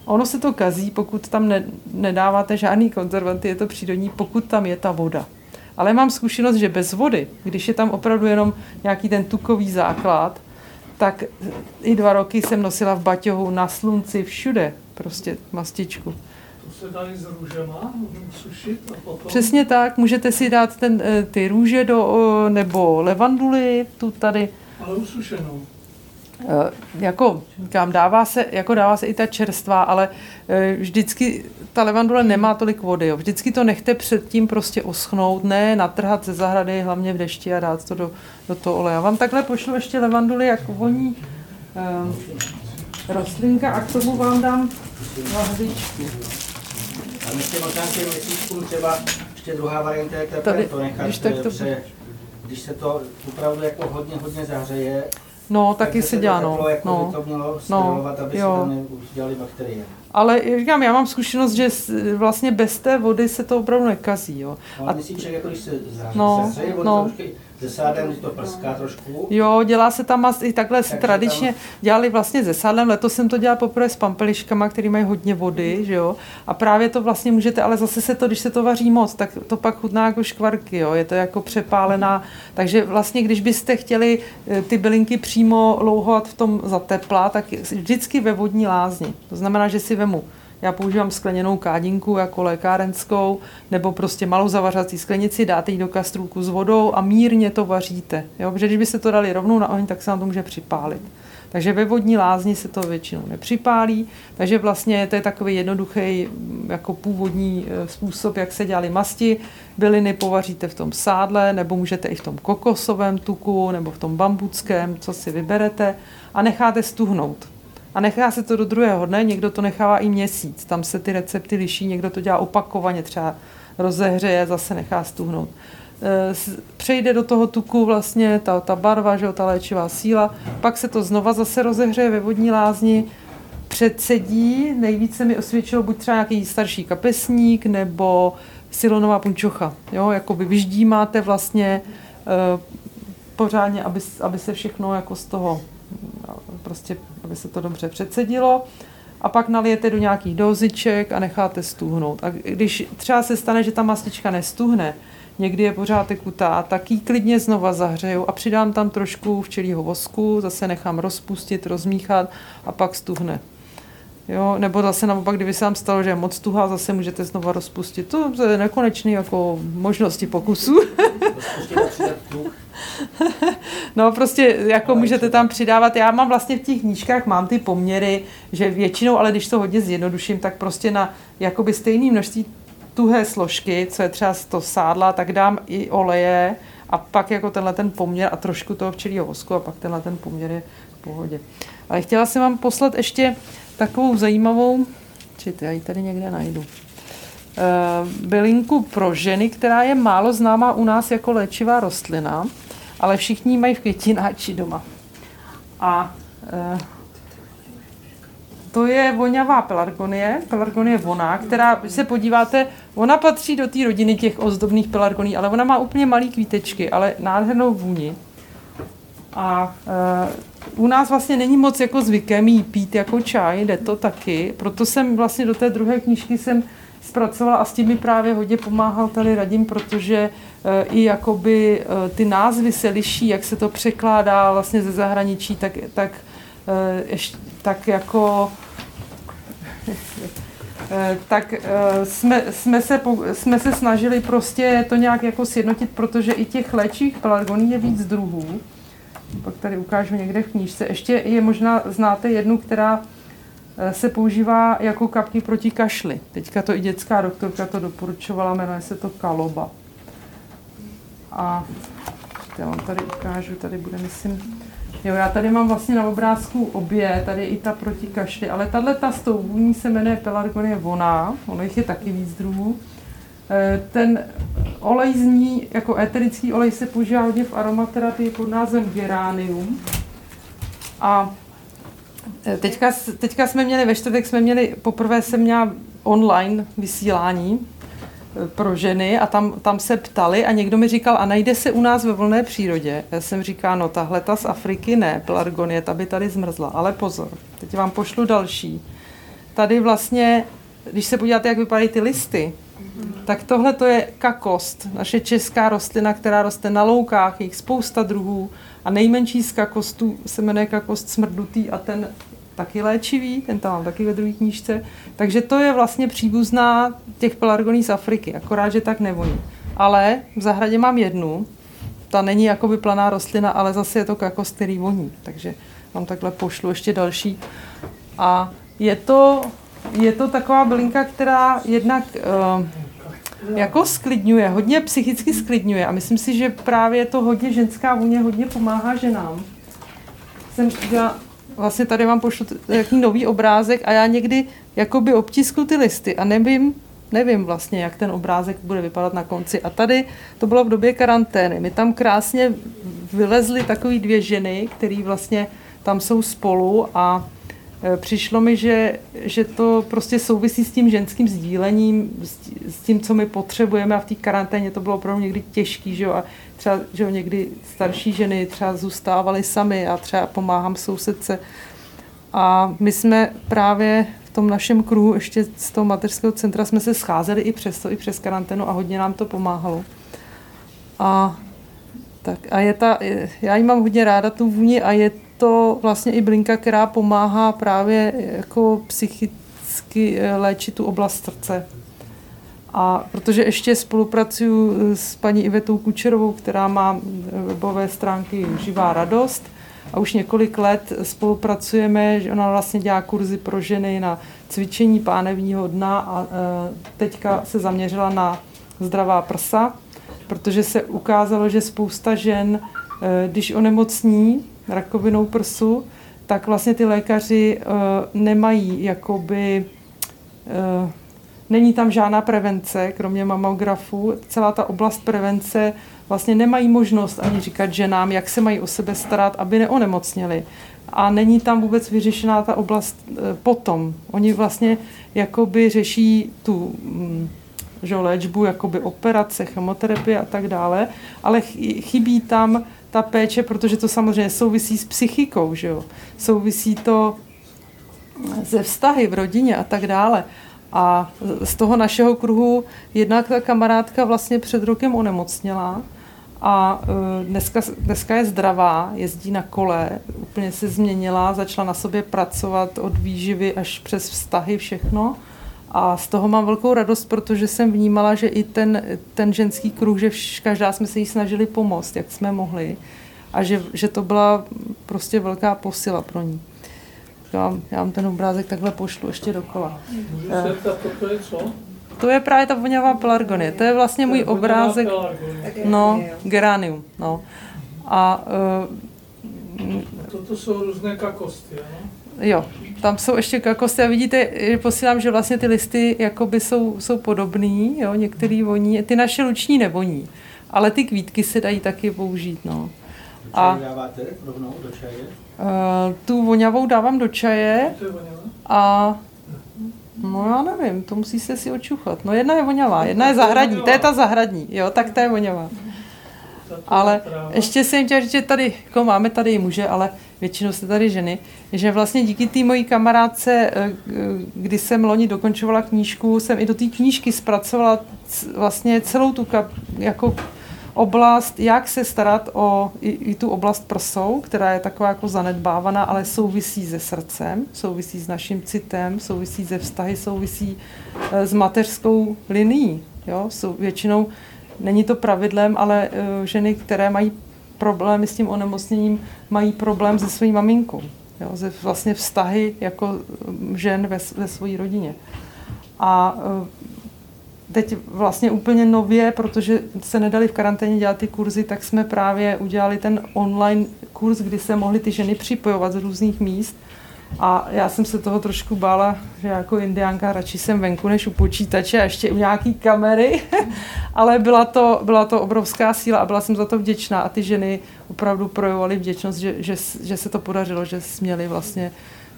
Ono se to kazí, pokud tam nedáváte žádný konzervanty, je to přírodní, pokud tam je ta voda. Ale mám zkušenost, že bez vody, když je tam opravdu jenom nějaký ten tukový základ, tak i 2 roky jsem nosila v baťohu, na slunci, všude prostě mastičku. To se dá i s růžema, můžeme sušit a potom... Přesně tak, můžete si dát ty růže nebo levanduly, tu tady. Ale usušenou. Dává se i ta čerstvá, ale vždycky ta levandule nemá tolik vody. Jo. Vždycky to nechte předtím prostě oschnout, ne natrhat ze zahrady, hlavně v dešti a dát to do toho oleje. Vám takhle pošlu ještě levanduly, jak voní rostlinka a k tomu vám dám lahvičku. A my těm otánkem měsíčkům třeba ještě druhá varianta je to nechat, když se to opravdu jako hodně zahřeje. No, taky se dělá, no. To mělo sterilovat, aby jo. Se tam neudělaly bakterie. Ale říkám, já mám zkušenost, že vlastně bez té vody se to opravdu nekazí, jo. Ale měsíček, jako když se zahřeje voda, Ze sádlem to prská trošku? Jo, dělá se tam i takhle. Takže tradičně tam dělali vlastně ze sádlem. Letos jsem to dělala poprvé s pampeliškama, který mají hodně vody, že jo. A právě to vlastně můžete, ale zase se to, když se to vaří moc, tak to pak chutná jako škvarky, jo. Je to jako přepálená. Takže vlastně, když byste chtěli ty bylinky přímo louhovat v tom za tepla, tak vždycky ve vodní lázni. To znamená, že si vemu. Já používám skleněnou kádinku jako lékárenskou nebo prostě malou zavařací sklenici, dáte ji do kastrůlku s vodou a mírně to vaříte. Jo? Protože když byste to dali rovnou na oheň, tak se nám to může připálit. Takže ve vodní lázni se to většinou nepřipálí, takže vlastně to je takový jednoduchý jako původní způsob, jak se dělaly masti. Byliny povaříte v tom sádle, nebo můžete i v tom kokosovém tuku, nebo v tom bambuckém, co si vyberete, a necháte stuhnout. A nechá se to do druhého dne, někdo to nechává i měsíc. Tam se ty recepty liší, někdo to dělá opakovaně, třeba rozehřeje, zase nechá stuhnout. Přejde do toho tuku vlastně ta barva, že, ta léčivá síla, pak se to znova zase rozehřeje ve vodní lázni, předsedí, nejvíce mi osvědčilo buď třeba nějaký starší kapesník nebo silonová punčocha. Jo, jakoby vyždímáte vlastně pořádně, aby se všechno jako z toho prostě, aby se to dobře předsedilo, a pak nalijete do nějakých doziček a necháte stuhnout. A když třeba se stane, že ta mastička nestuhne, někdy je pořád tekutá, tak ji klidně znova zahřeju a přidám tam trošku včelího vosku, zase nechám rozpustit, rozmíchat a pak stuhne. Jo, nebo zase naopak, kdyby se vám stalo, že je moc tuhá, zase můžete znova rozpustit. To je nekonečný jako možnosti pokusů. No prostě jako můžete tam přidávat. Já mám vlastně v těch knížkách, mám ty poměry, že většinou, ale když to hodně zjednoduším, tak prostě na jakoby stejné množství tuhé složky, co je třeba z toho sádla, tak dám i oleje a pak jako tenhle ten poměr a trošku toho včelího vosku a pak tenhle ten poměr je v pohodě. Ale chtěla jsem vám poslat ještě takovou zajímavou, já ji tady někde najdu, bylinku pro ženy, která je málo známá u nás jako léčivá rostlina, ale všichni mají v květináči doma. A to je voňavá pelargonie, pelargonie voná, která, když se podíváte, ona patří do té rodiny těch ozdobných pelargonií, ale ona má úplně malý kvítečky, ale nádhernou vůni. A u nás vlastně není moc jako zvykem jí pít jako čaj, jde to taky, proto jsem vlastně do té druhé knížky jsem zpracovala a s tím mi právě hodně pomáhal tady Radim, protože i jakoby ty názvy se liší, jak se to překládá vlastně ze zahraničí, jsme se snažili prostě to nějak jako sjednotit, protože i těch léčivých pelargonií je víc druhů. Pak tady ukážu někde v knížce. Ještě je možná, znáte jednu, která se používá jako kapky proti kašli. Teďka to i dětská doktorka to doporučovala, jmenuje se to kaloba. A já vám tady ukážu, tady bude, myslím, jo, já tady mám vlastně na obrázku obě, tady i ta proti kašli, ale tahle ta s tou vůní se jmenuje pelargonie voná, ono jich je taky víc druhů. Ten olej z ní, jako eterický olej, se používá hodně v aromaterapii pod názvem geranium. A teďka jsme měli, ve čtvrtek jsme měli, poprvé jsem měla online vysílání pro ženy a tam se ptali a někdo mi říkal, a najde se u nás ve volné přírodě. Já jsem říkala, no tahle ta z Afriky ne, pelargonie, ta by tady zmrzla, ale pozor, teď vám pošlu další. Tady vlastně, když se podíváte, jak vypadají ty listy, tak tohle to je kakost, naše česká rostlina, která roste na loukách, je jich spousta druhů a nejmenší z kakostů se jmenuje kakost smrdutý a ten taky léčivý, ten tam mám taky ve druhé knížce. Takže to je vlastně příbuzná těch pelargonií z Afriky, akorát, že tak nevoní. Ale v zahradě mám jednu, ta není jakoby planá rostlina, ale zase je to kakost, který voní. Takže vám takhle pošlu ještě další. A je to taková bylinka, která jednak jako sklidňuje, hodně psychicky sklidňuje a myslím si, že právě to hodně ženská vůně hodně pomáhá ženám. Vlastně tady vám pošlu nějaký nový obrázek a já někdy jakoby obtisku ty listy a nevím vlastně, jak ten obrázek bude vypadat na konci. A tady to bylo v době karantény. My tam krásně vylezly takový dvě ženy, které vlastně tam jsou spolu a Přišlo mi, že to prostě souvisí s tím ženským sdílením, s tím, co my potřebujeme, a v té karanténě to bylo opravdu někdy těžký, že jo, a třeba, že jo, někdy starší ženy třeba zůstávaly samy a třeba pomáhám sousedce. A my jsme právě v tom našem kruhu ještě z toho mateřského centra jsme se scházeli i přes karanténu a hodně nám to pomáhalo. Já jí mám hodně ráda, tu vůni, a je to vlastně i blinka, která pomáhá právě jako psychicky léčit tu oblast srdce. A protože ještě spolupracuju s paní Ivetou Kučerovou, která má webové stránky Živá radost, a už několik let spolupracujeme, že ona vlastně dělá kurzy pro ženy na cvičení pánevního dna a teďka se zaměřila na zdravá prsa, protože se ukázalo, že spousta žen, když onemocní rakovinou prsu, tak vlastně ty lékaři nemají jakoby... Není tam žádná prevence, kromě mamografu. Celá ta oblast prevence vlastně nemají možnost ani říkat ženám, jak se mají o sebe starat, aby neonemocněli. A není tam vůbec vyřešená ta oblast potom. Oni vlastně jakoby řeší tu léčbu, jakoby operace, chemoterapie a tak dále, ale chybí tam ta péče, protože to samozřejmě souvisí s psychikou, že jo? Souvisí to ze vztahy v rodině a tak dále. A z toho našeho kruhu jednak ta kamarádka vlastně před rokem onemocněla a dneska je zdravá, jezdí na kole, úplně se změnila, začala na sobě pracovat od výživy až přes vztahy, všechno. A z toho mám velkou radost, protože jsem vnímala, že i ten ženský kruh, že každá jsme se jí snažili pomoct, jak jsme mohli, a že to byla prostě velká posila pro ní. Já vám ten obrázek takhle pošlu ještě dokola. Můžu se ptát, to je co? To je právě ta voňavá pelargonie. To je vlastně můj obrázek. No, geranium. No. A toto jsou různé kakosty, ano? Jo, tam jsou ještě kakosty a vidíte, posílám, že vlastně ty listy jakoby jsou podobný, jo, některý voní, ty naše luční nevoní, ale ty kvítky se dají taky použít, no. A do čaje dáváte rovnou, do čaje? Tu voňavou dávám do čaje a já nevím, to musí se si očuchat. No jedna je voňavá, jedna je zahradní, to je ta zahradní, jo, tak ta je voňavá. Ale ještě jsem chtěla říct, že tady, jako máme tady i muže, ale většinou jste tady ženy, že vlastně díky té mojí kamarádce, kdy jsem loni dokončovala knížku, jsem i do té knížky zpracovala vlastně celou tu jako oblast, jak se starat o i tu oblast prsou, která je taková jako zanedbávaná, ale souvisí se srdcem, souvisí s naším citem, souvisí se vztahy, souvisí s mateřskou linií. Jo? Většinou není to pravidlem, ale ženy, které mají problémy s tím onemocněním, mají problém se svojí maminkou. Jo? Ze vlastně vztahy jako žen ve své rodině. A teď vlastně úplně nově, protože se nedali v karanténě dělat ty kurzy, tak jsme právě udělali ten online kurz, kdy se mohly ty ženy připojovat z různých míst. A já jsem se toho trošku bála, že jako indiánka radši jsem venku než u počítače a ještě u nějaký kamery, ale byla to obrovská síla a byla jsem za to vděčná a ty ženy opravdu projevovaly vděčnost, že se to podařilo, že směly vlastně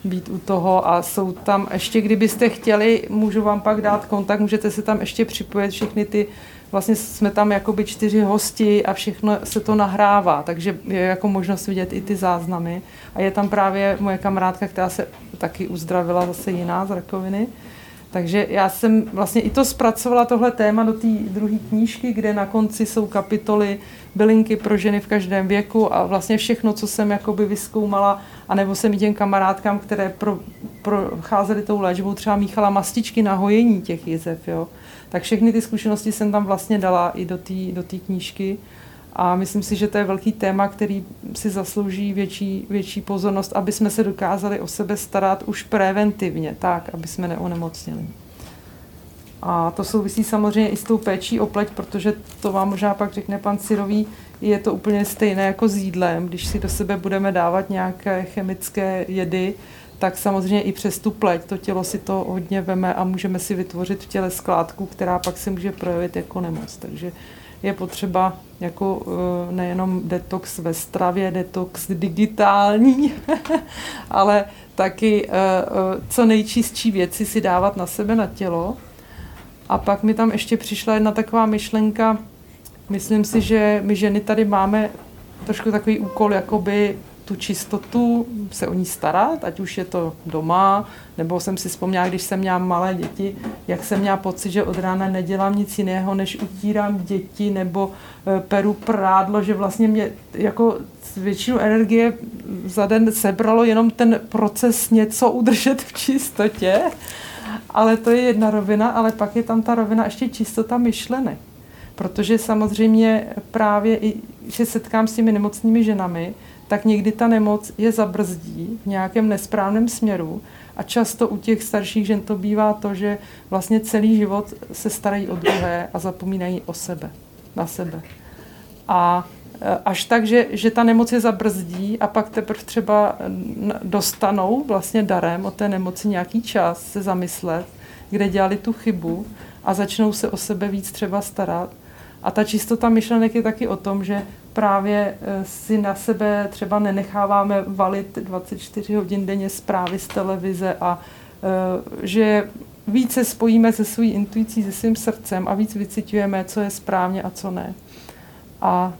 být u toho a jsou tam ještě, kdybyste chtěli, můžu vám pak dát kontakt, můžete se tam ještě připojit, všechny ty, vlastně jsme tam jakoby 4 hosti a všechno se to nahrává, takže je jako možnost vidět i ty záznamy a je tam právě moje kamarádka, která se taky uzdravila zase jiná z rakoviny, takže já jsem vlastně i to zpracovala tohle téma do té druhé knížky, kde na konci jsou kapitoly bylinky pro ženy v každém věku a vlastně všechno, co jsem jakoby vyzkoumala, anebo jsem i těm kamarádkám, které procházely tou léčbou, třeba míchala mastičky na hojení těch jizev, jo. Tak všechny ty zkušenosti jsem tam vlastně dala i do té knížky a myslím si, že to je velký téma, který si zaslouží větší pozornost, aby jsme se dokázali o sebe starat už preventivně, tak, aby jsme neonemocnili. A to souvisí samozřejmě i s tou péčí o pleť, protože to vám možná pak řekne pan Syrový, je to úplně stejné jako s jídlem. Když si do sebe budeme dávat nějaké chemické jedy, tak samozřejmě i přes tu pleť to tělo si to hodně veme a můžeme si vytvořit v těle skládku, která pak se může projevit jako nemoc. Takže je potřeba jako nejenom detox ve stravě, detox digitální, ale taky co nejčistší věci si dávat na sebe, na tělo. A pak mi tam ještě přišla jedna taková myšlenka, myslím si, že my ženy tady máme trošku takový úkol, jakoby tu čistotu se o ní starat, ať už je to doma, nebo jsem si vzpomněla, když jsem měla malé děti, jak jsem měla pocit, že od rána nedělám nic jiného, než utírám děti nebo peru prádlo, že vlastně mě jako většinu energie za den sebralo jenom ten proces něco udržet v čistotě, ale to je jedna rovina, ale pak je tam ta rovina ještě čistota myšlenek, protože samozřejmě právě i, že setkám s těmi nemocnými ženami, tak někdy ta nemoc je zabrzdí v nějakém nesprávném směru a často u těch starších žen to bývá to, že vlastně celý život se starají o druhé a zapomínají o sebe, na sebe. A až tak, že ta nemoc je zabrzdí a pak teprve třeba dostanou vlastně darem od té nemoci nějaký čas se zamyslet, kde dělali tu chybu a začnou se o sebe víc třeba starat. A ta čistota myšlenek je taky o tom, že právě si na sebe třeba nenecháváme valit 24 hodin denně zprávy z televize a že více spojíme se svou intuicí, se svým srdcem a víc vyciťujeme, co je správně a co ne. A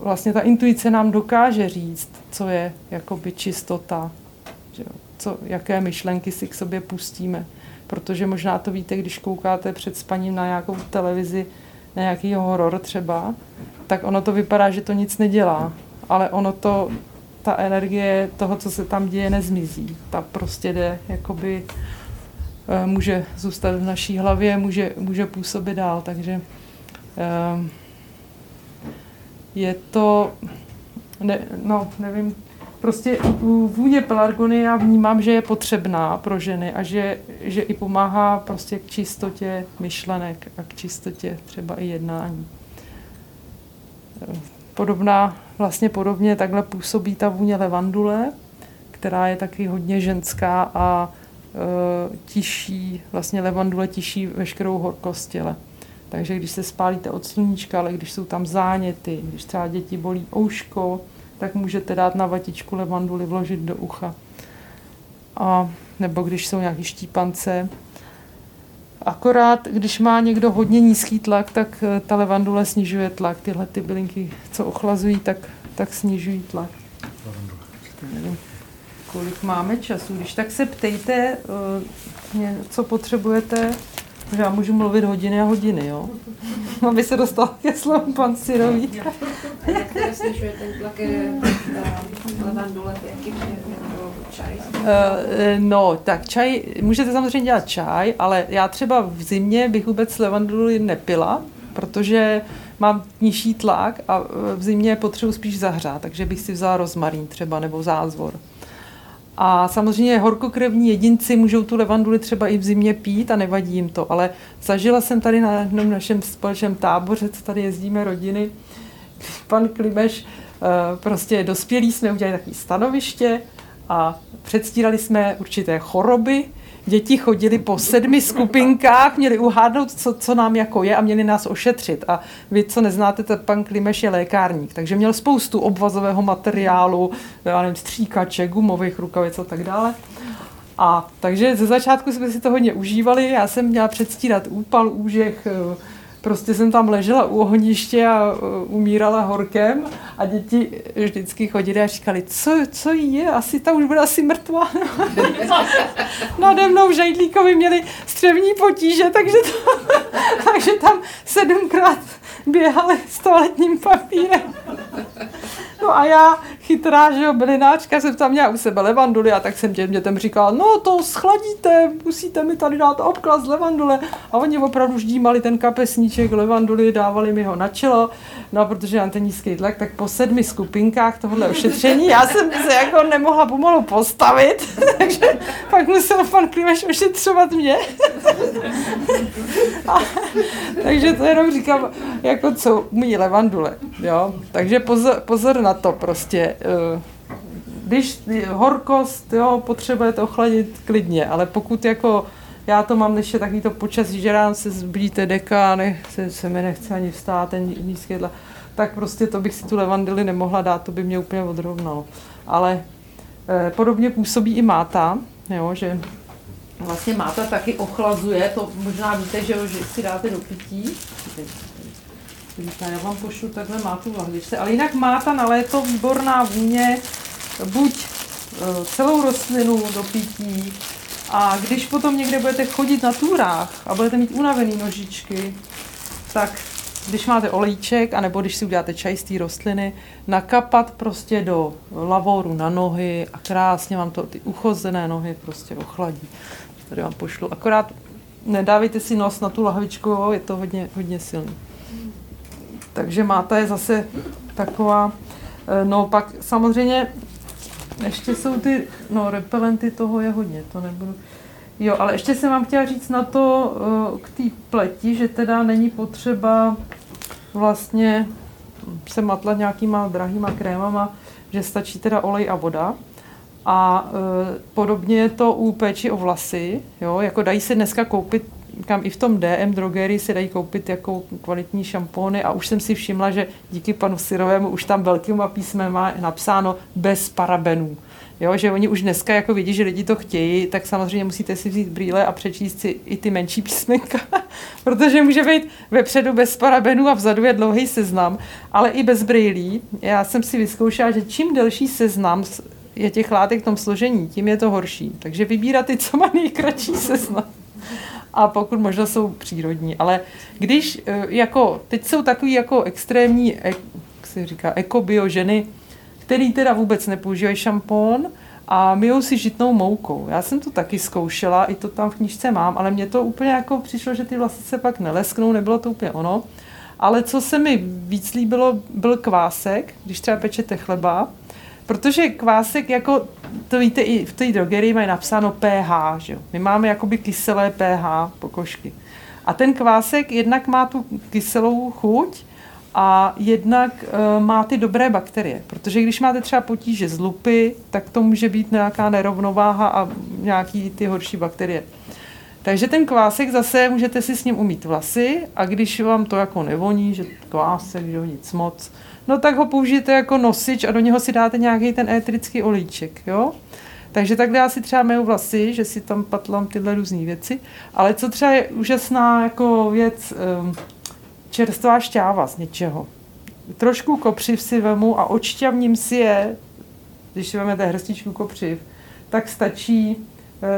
vlastně ta intuice nám dokáže říct, co je jakoby čistota, jaké myšlenky si k sobě pustíme. Protože možná to víte, když koukáte před spaním na nějakou televizi, na nějaký horor třeba, tak ono to vypadá, že to nic nedělá, ale ono to, ta energie toho, co se tam děje, nezmizí. Ta prostě jde, jakoby může zůstat v naší hlavě, může působit dál, takže je to, nevím, prostě vůně pelargonie já vnímám, že je potřebná pro ženy a že i pomáhá prostě k čistotě myšlenek a k čistotě třeba i jednání. Podobně takhle působí ta vůně levandule, která je taky hodně ženská a levandule tiší veškerou horkost těla. Takže když se spálíte od sluníčka, ale když jsou tam záněty, když třeba děti bolí ouško, tak můžete dát na vatičku levanduly, vložit do ucha. A nebo když jsou nějaký štípance. Akorát, když má někdo hodně nízký tlak, tak ta levandule snižuje tlak. Tyhle ty bylinky, co ochlazují, tak snižují tlak. Nevím, kolik máme času. Když tak se ptejte, co potřebujete. Já můžu mluvit hodiny a hodiny, jo? Aby se dostala ke slovu pan Syrový. Jak teda snižuje ten tlak levandule, nebo čaj? No, tak čaj, můžete samozřejmě dělat čaj, ale já třeba v zimě bych vůbec levanduli nepila, protože mám nižší tlak a v zimě potřebuji spíš zahřát, takže bych si vzala rozmarín třeba nebo zázvor. A samozřejmě horkokrevní jedinci můžou tu levanduli třeba i v zimě pít a nevadí jim to, ale zažila jsem tady na jednom našem společném táboře, co tady jezdíme rodiny, pan Klimeš, prostě dospělí jsme udělali takové stanoviště a předstírali jsme určité choroby, děti chodili po 7 skupinkách, měli uhádnout, co nám jako je a měli nás ošetřit. A vy, co neznáte, tak pan Klimeš je lékárník, takže měl spoustu obvazového materiálu, já nevím, stříkaček, gumových rukavic a tak dále. A takže ze začátku jsme si to hodně užívali, já jsem měla předstírat úpal, úžeh, prostě jsem tam ležela u ohniště a umírala horkem a děti vždycky chodily a říkali, co je, ta už bude mrtvá. Nade mnou v Žajdlíkovi měli střevní potíže, takže tam 7krát běhali s toaletním papírem. No a já, chytrá, že jo, bylináčka, jsem tam měla u sebe levanduly a tak jsem těm dětem říkala, no to schladíte, musíte mi tady dát obklas levandule. A oni opravdu ždímali ten kapesníček levanduly, dávali mi ho na čelo, no protože mám ten nízký tlak, tak po 7 skupinkách tohle ošetření, já jsem se jako nemohla pomalu postavit, takže pak musel pan Klimeš ošetřovat mě. Takže to jenom říkám, jako co umí levandule, jo, takže pozor na to prostě. Když horkost, jo, potřebujete ochladit klidně, ale pokud jako Já to mám ještě takový to počasí, že ráno se zblíte deka, se mi nechce ani vstát, ten nízký tlak. Tak prostě to bych si tu levandily nemohla dát, to by mě úplně odrovnalo. Ale podobně působí i máta, jo, že vlastně máta taky ochlazuje, to možná víte, že si dáte do pití. Já vám pošlu takhle mátu v lahvičce, ale jinak máta na léto výborná vůně, buď celou rostlinu do pití, a když potom někde budete chodit na túrách a budete mít unavený nožičky, tak když máte olejček, anebo když si uděláte čaj z té rostliny, nakapat prostě do lavoru na nohy a krásně vám to ty uchozené nohy prostě ochladí. Tady vám pošlu. Akorát nedávejte si nos na tu lahvičku, je to hodně, hodně silný. Takže máta je zase taková, no pak samozřejmě ještě jsou ty, no repelenty, toho je hodně, to nebudu. Jo, ale ještě jsem vám chtěla říct na to k té pleti, že teda není potřeba vlastně se matlat nějakýma drahýma krémama, že stačí teda olej a voda. A podobně je to u péči o vlasy, jo, jako dají se dneska koupit, kam i v tom DM drogerii se dají koupit jako kvalitní šampóny a už jsem si všimla, že díky panu Syrovému už tam velkýma písmem má napsáno bez parabenů. Jo, že oni už dneska jako vidí, že lidi to chtějí, tak samozřejmě musíte si vzít brýle a přečíst si i ty menší písmenka, protože může být vepředu bez parabenů a vzadu je dlouhý seznam, ale i bez brýlí. Já jsem si vyzkoušela, že čím delší seznam je těch látek v tom složení, tím je to horší. Takže vybírat ty, co má nejkratší seznam. A pokud možná jsou přírodní, ale když jako, teď jsou takový jako extrémní, jak se říká, ekobio ženy, který teda vůbec nepoužívají šampon a myjou si žitnou moukou. Já jsem to taky zkoušela, i to tam v knížce mám, ale mně to úplně jako přišlo, že ty vlasy se pak nelesknou, nebylo to úplně ono. Ale co se mi víc líbilo, byl kvásek, když třeba pečete chleba, protože kvásek, jako to víte, i v té drogerii mají napsáno pH, že jo? My máme jakoby kyselé pH pokožky. A ten kvásek jednak má tu kyselou chuť a jednak má ty dobré bakterie, protože když máte třeba potíže z lupy, tak to může být nějaká nerovnováha a nějaký ty horší bakterie. Takže ten kvásek zase, můžete si s ním umýt vlasy a když vám to jako nevoní, že kvásek, že nic moc, no tak ho použijete jako nosič a do něho si dáte nějaký ten étrický olíček, jo? Takže takhle já si třeba myju vlasy, že si tam patlám tyhle různý věci, ale co třeba je úžasná jako věc, čerstvá šťáva z něčeho. Trošku kopřiv si vemu a odšťavním si je, když si vemete hrstičku kopřiv, tak stačí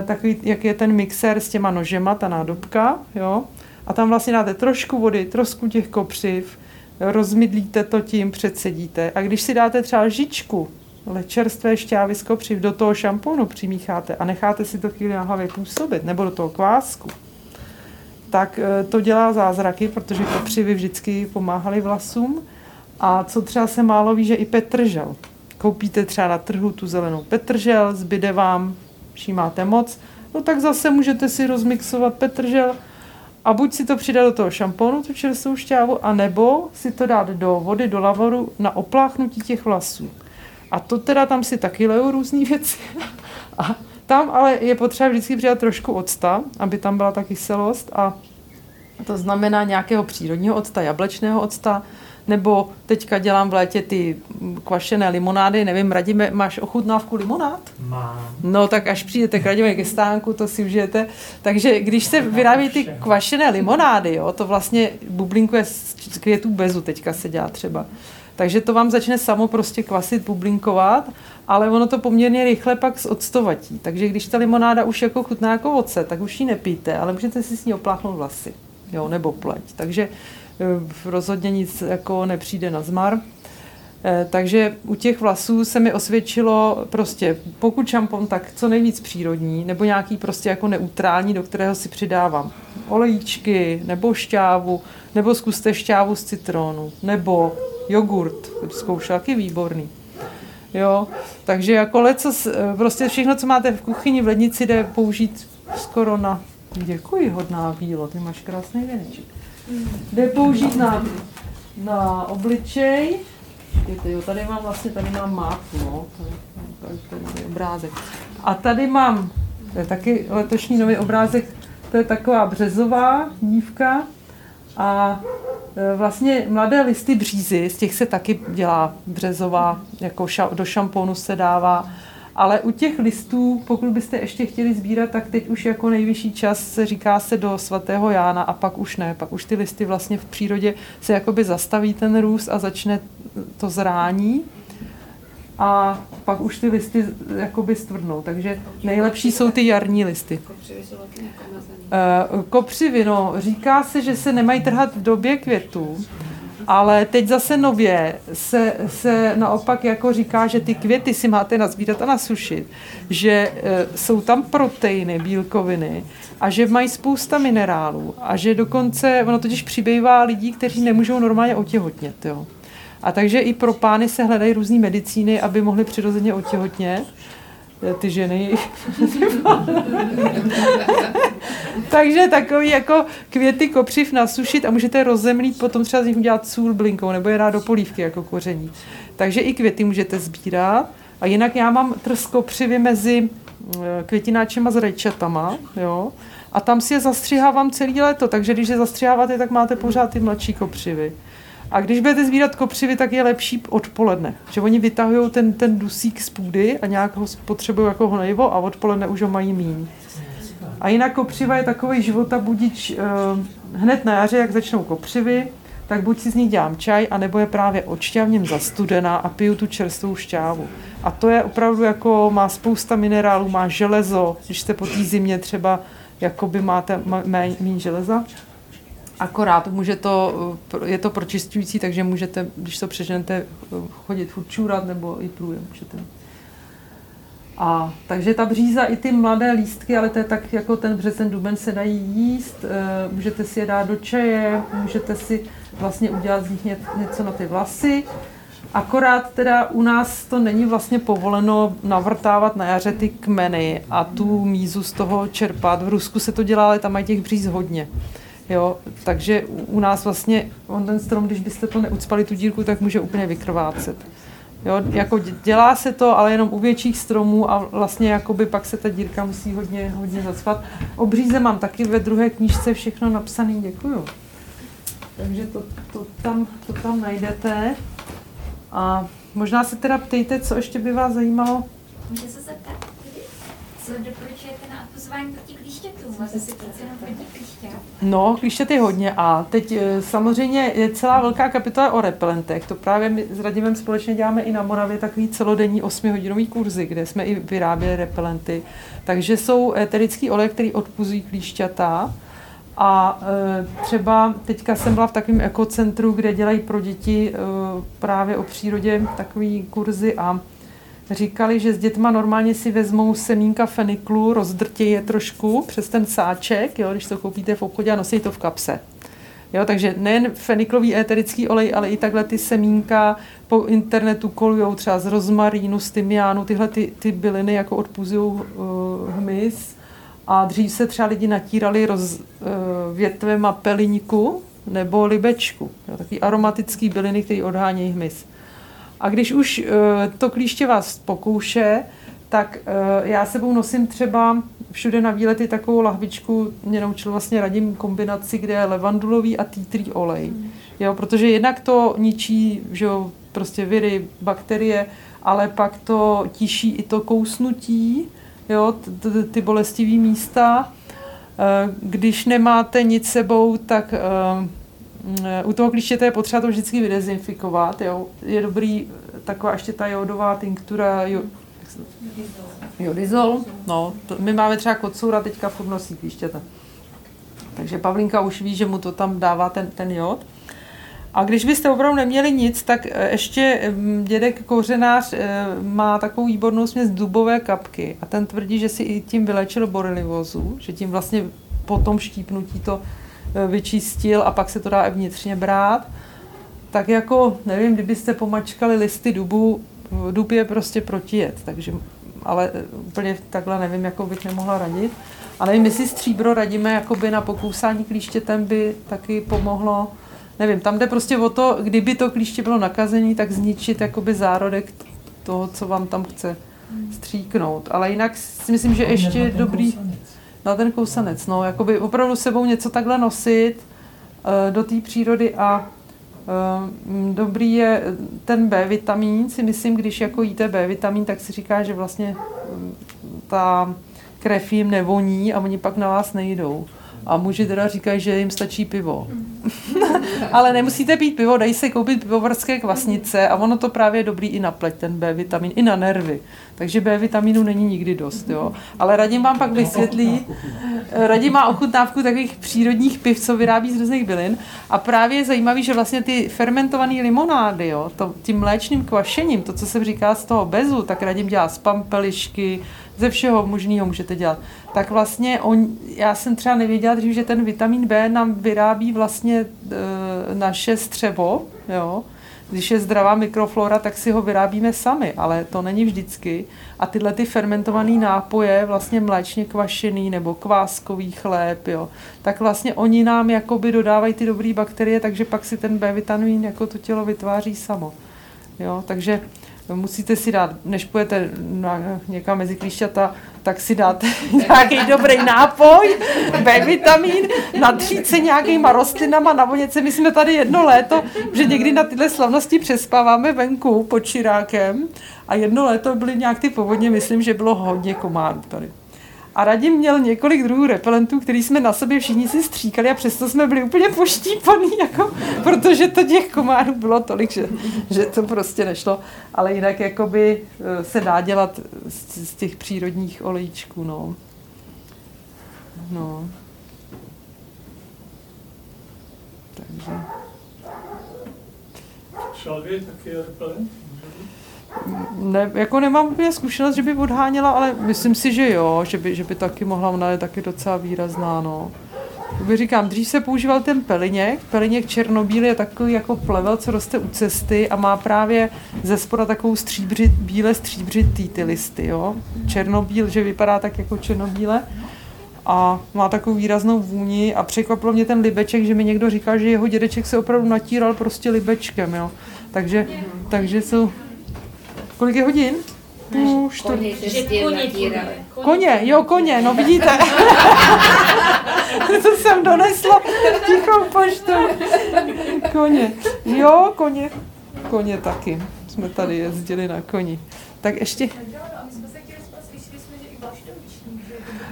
takový, jak je ten mixér s těma nožema, ta nádobka, jo? A tam vlastně dáte trošku vody, trošku těch kopřiv, rozmydlíte to tím, předsedíte. A když si dáte třeba žičku čerstvé šťávy z kopřiv do toho šamponu přimícháte a necháte si to chvíli na hlavě působit, nebo do toho kvásku, tak to dělá zázraky, protože kopřivy vždycky pomáhaly vlasům. A co třeba se málo ví, že i petržel. Koupíte třeba na trhu tu zelenou petržel, zbyde vám, všímáte moc, no tak zase můžete si rozmixovat petržel a buď si to přidat do toho šamponu, tu čerstvou šťávu, anebo si to dát do vody, do lavoru na opláchnutí těch vlasů. A to teda tam si taky lejou různý věci. A tam ale je potřeba vždycky přidat trošku octa, aby tam byla ta kyselost a to znamená nějakého přírodního octa, jablečného octa, nebo teďka dělám v létě ty kvašené limonády, nevím, Radime, máš ochutnávku limonád? Mám. No tak až přijdete k Radime ke stánku, to si užijete. Takže když se vyrábí ty kvašené limonády, jo, to vlastně bublinku je z květů bezu teďka se dělá třeba. Takže to vám začne samo prostě kvasit, bublinkovat, ale ono to poměrně rychle pak zoctovatí. Takže když ta limonáda už jako chutná jako ocet, tak už ji nepijte, ale můžete si s ní opláchnout vlasy, jo, nebo pleť. Takže rozhodně nic jako nepřijde na zmar. Takže u těch vlasů se mi osvědčilo prostě, pokud šampon, tak co nejvíc přírodní, nebo nějaký prostě jako neutrální, do kterého si přidávám olejíčky, nebo šťávu, nebo zkuste šťávu z citronu, nebo jogurt, zkoušel, je výborný. Jo, takže jako lecos, prostě všechno, co máte v kuchyni, v lednici, jde použít skoro na... Děkuji, hodná vílo, ty máš krásný věneček. Jde použít na obličej. Jo, tady mám vlastně, tady mám mápu, no. Tady obrázek. A tady mám, to je taky letošní nový obrázek, To je taková březová dívka a vlastně mladé listy břízy, z těch se taky dělá březová, jako do šamponu se dává. Ale u těch listů, pokud byste ještě chtěli sbírat, tak teď už jako nejvyšší čas se říká se do svatého Jána a pak už ne. Pak už ty listy vlastně v přírodě se jakoby zastaví ten růst a začne to zrání. A pak už ty listy jakoby stvrdnou. Takže nejlepší jsou ty jarní listy. Kopřivy, no, říká se, že se nemají trhat v době květů. Ale teď zase nově se naopak jako říká, že ty květy si máte nazbírat a nasušit, že jsou tam proteiny, bílkoviny a že mají spousta minerálů a že dokonce, ono totiž přibývá lidí, kteří nemůžou normálně otěhotnět, jo. A takže i pro pány se hledají různý medicíny, aby mohly přirozeně otěhotnět. Ty ženy. Takže takový jako květy kopřiv nasušit a můžete rozemlít, potom třeba z nich udělat sůl blinkou nebo je dát do polívky jako koření. Takže i květy můžete sbírat. A jinak já mám trst kopřivy mezi květináčema s rajčatama, jo. A tam si je zastřihávám celý léto, takže když je zastřiháváte, tak máte pořád ty mladší kopřivy. A když budete sbírat kopřivy, tak je lepší odpoledne, že oni vytahují ten dusík z půdy a nějak ho potřebují jako hnojivo a odpoledne už ho mají míň. A jinak kopřiva je takový života budič hned na jaře, jak začnou kopřivy, tak buď si z ní dělám čaj, anebo je právě odšťavněm zastudená a piju tu čerstvou šťávu. A to je opravdu jako, má spousta minerálů, má železo, když jste po té zimě třeba jakoby máte méně železa. Akorát je to pročistující, takže můžete, když to přeženete, chodit furt čůrat nebo i průjem můžete. A takže ta bříza i ty mladé lístky, ale to je tak jako ten březen, duben se dají jíst, můžete si je dát do čaje, můžete si vlastně udělat z nich něco na ty vlasy. Akorát teda u nás to není vlastně povoleno navrtávat na jaře ty kmeny a tu mízu z toho čerpat. V Rusku se to dělá, ale tam mají těch bříz hodně. Jo, takže u nás vlastně on ten strom, když byste to neucpali tu dírku, tak může úplně vykrvácet. Jo, jako dělá se to, ale jenom u větších stromů a vlastně jakoby pak se ta dírka musí hodně zacpat. O bříze mám taky ve druhé knížce všechno napsané, děkuju. Takže to tam najdete. A možná se teda ptejte, co ještě by vás zajímalo. Můžete se zeptat, co doporučujete na pozvání proti klíšťatům? Můžete se ptát jenom proti klíšťatům? No, klíšťat je hodně a teď samozřejmě je celá velká kapitola o repelentech. To právě my s Radimem společně děláme i na Moravě takový celodenní 8-hodinový kurzy, kde jsme i vyráběli repelenty. Takže jsou eterický olej, který odpuzují klíšťata. A třeba teďka jsem byla v takovém ekocentru, kde dělají pro děti právě o přírodě takový kurzy a říkali, že s dětma normálně si vezmou semínka feniklu, rozdrtějí je trošku přes ten sáček, jo, když to koupíte v obchodě a nosí to v kapse. Jo, takže nejen feniklový éterický olej, ale i takhle ty semínka po internetu kolujou třeba z rozmarínu, z tymiánu, tyhle ty byliny jako odpuzují hmyz. A dřív se třeba lidi natírali větvema pelinku nebo libečku. Jo, takový aromatický byliny, který odhánějí hmyz. A když už to klíště vás pokouše, tak já sebou nosím třeba všude na výlety takovou lahvičku, mě naučil vlastně Radim kombinaci, kde je levandulový a tea tree olej. Jo, protože jednak to ničí, že jo, prostě viry, bakterie, ale pak to tiší i to kousnutí, jo, ty bolestivý místa. Když nemáte nic sebou, tak u toho klíštěte je potřeba to vždycky vydezinfikovat, jo. Je dobrý taková ještě ta jodová tinktura, jodizol, no, my máme třeba kocoura, teďka furt nosí klíštěte. Takže Pavlinka už ví, že mu to tam dává ten jod. A když byste opravdu neměli nic, tak ještě dědek Kořenář má takovou výbornou směs dubové kapky a ten tvrdí, že si i tím vylečil boreliozu, že tím vlastně po tom štípnutí to vyčistil a pak se to dá i vnitřně brát. Tak jako, nevím, kdybyste pomačkali listy dubu, dub je prostě protijed, takže, ale úplně takhle nevím, jako bych nemohla radit. A nevím, jestli stříbro radíme, jakoby na pokousání klíštětem by taky pomohlo. Nevím, tam jde prostě o to, kdyby to klíště bylo nakazené, tak zničit jakoby zárodek toho, co vám tam chce stříknout. Ale jinak si myslím, že ještě dobrý... na ten kousanec. No, jakoby opravdu sebou něco takhle nosit do té přírody a dobrý je ten B vitamín, si myslím, když jako jíte B vitamín, tak si říká, že vlastně ta krev jim nevoní a oni pak na vás nejdou. A muži teda říkají, že jim stačí pivo. Ale nemusíte pít pivo, dají se koupit pivovarské kvasnice a ono to právě je dobrý i na pleť, ten B vitamin, i na nervy. Takže B vitaminu není nikdy dost, jo. Ale Radim vám pak vysvětlí, Radim má ochutnávku takových přírodních piv, co vyrábí z různých bylin. A právě je zajímavý, že vlastně ty fermentované limonády, jo, tím mléčným kvašením, to, co se říká z toho bezu, tak Radim dělá z pampelišky, ze všeho možného můžete dělat. Tak vlastně já jsem třeba nevěděla dřív, že ten vitamin B nám vyrábí vlastně naše střevo, jo. Když je zdravá mikroflora, tak si ho vyrábíme sami, ale to není vždycky. A tyhle ty fermentované nápoje, vlastně mléčně kvašený nebo kváskový chléb, jo, tak vlastně oni nám jakoby dodávají ty dobré bakterie, takže pak si ten B vitamin jako to tělo vytváří samo. Jo, takže musíte si dát, než půjdete někam mezi klíšťata, tak si dáte nějaký dobrý nápoj, B-vitamin, natřít se nějakýma rostlinama, navonět se. My jsme tady jedno léto, že někdy na tyhle slavnosti přespáváme venku pod širákem a jedno léto byly nějak ty povodně, myslím, že bylo hodně komárů tady. A Radim měl několik druhů repelentů, který jsme na sobě všichni si stříkali a přesto jsme byli úplně poštípaný, jako, protože to těch komárů bylo tolik, že to prostě nešlo. Ale jinak jakoby se dá dělat z těch přírodních olejčků. No. Takže. Šalvě taky repelent? Ne, jako nemám úplně zkušenost, že by odháněla, ale myslím si, že jo, že by taky mohla, ona je taky docela výrazná, no. Kdyby říkám, dřív se používal ten peliněk černobílý je takový jako plevel, co roste u cesty a má právě ze spoda takovou bíle stříbřitý ty listy, jo. Černobíl, že vypadá tak jako černobíle a má takovou výraznou vůni a překvapilo mě ten libeček, že mi někdo říkal, že jeho dědeček se opravdu natíral prostě libečkem, jo. Takže jsou... Kolik je hodin? Koně, no vidíte. To jsem donesla tichou poštou. Koně taky. Jsme tady jezdili na koni. Tak ještě...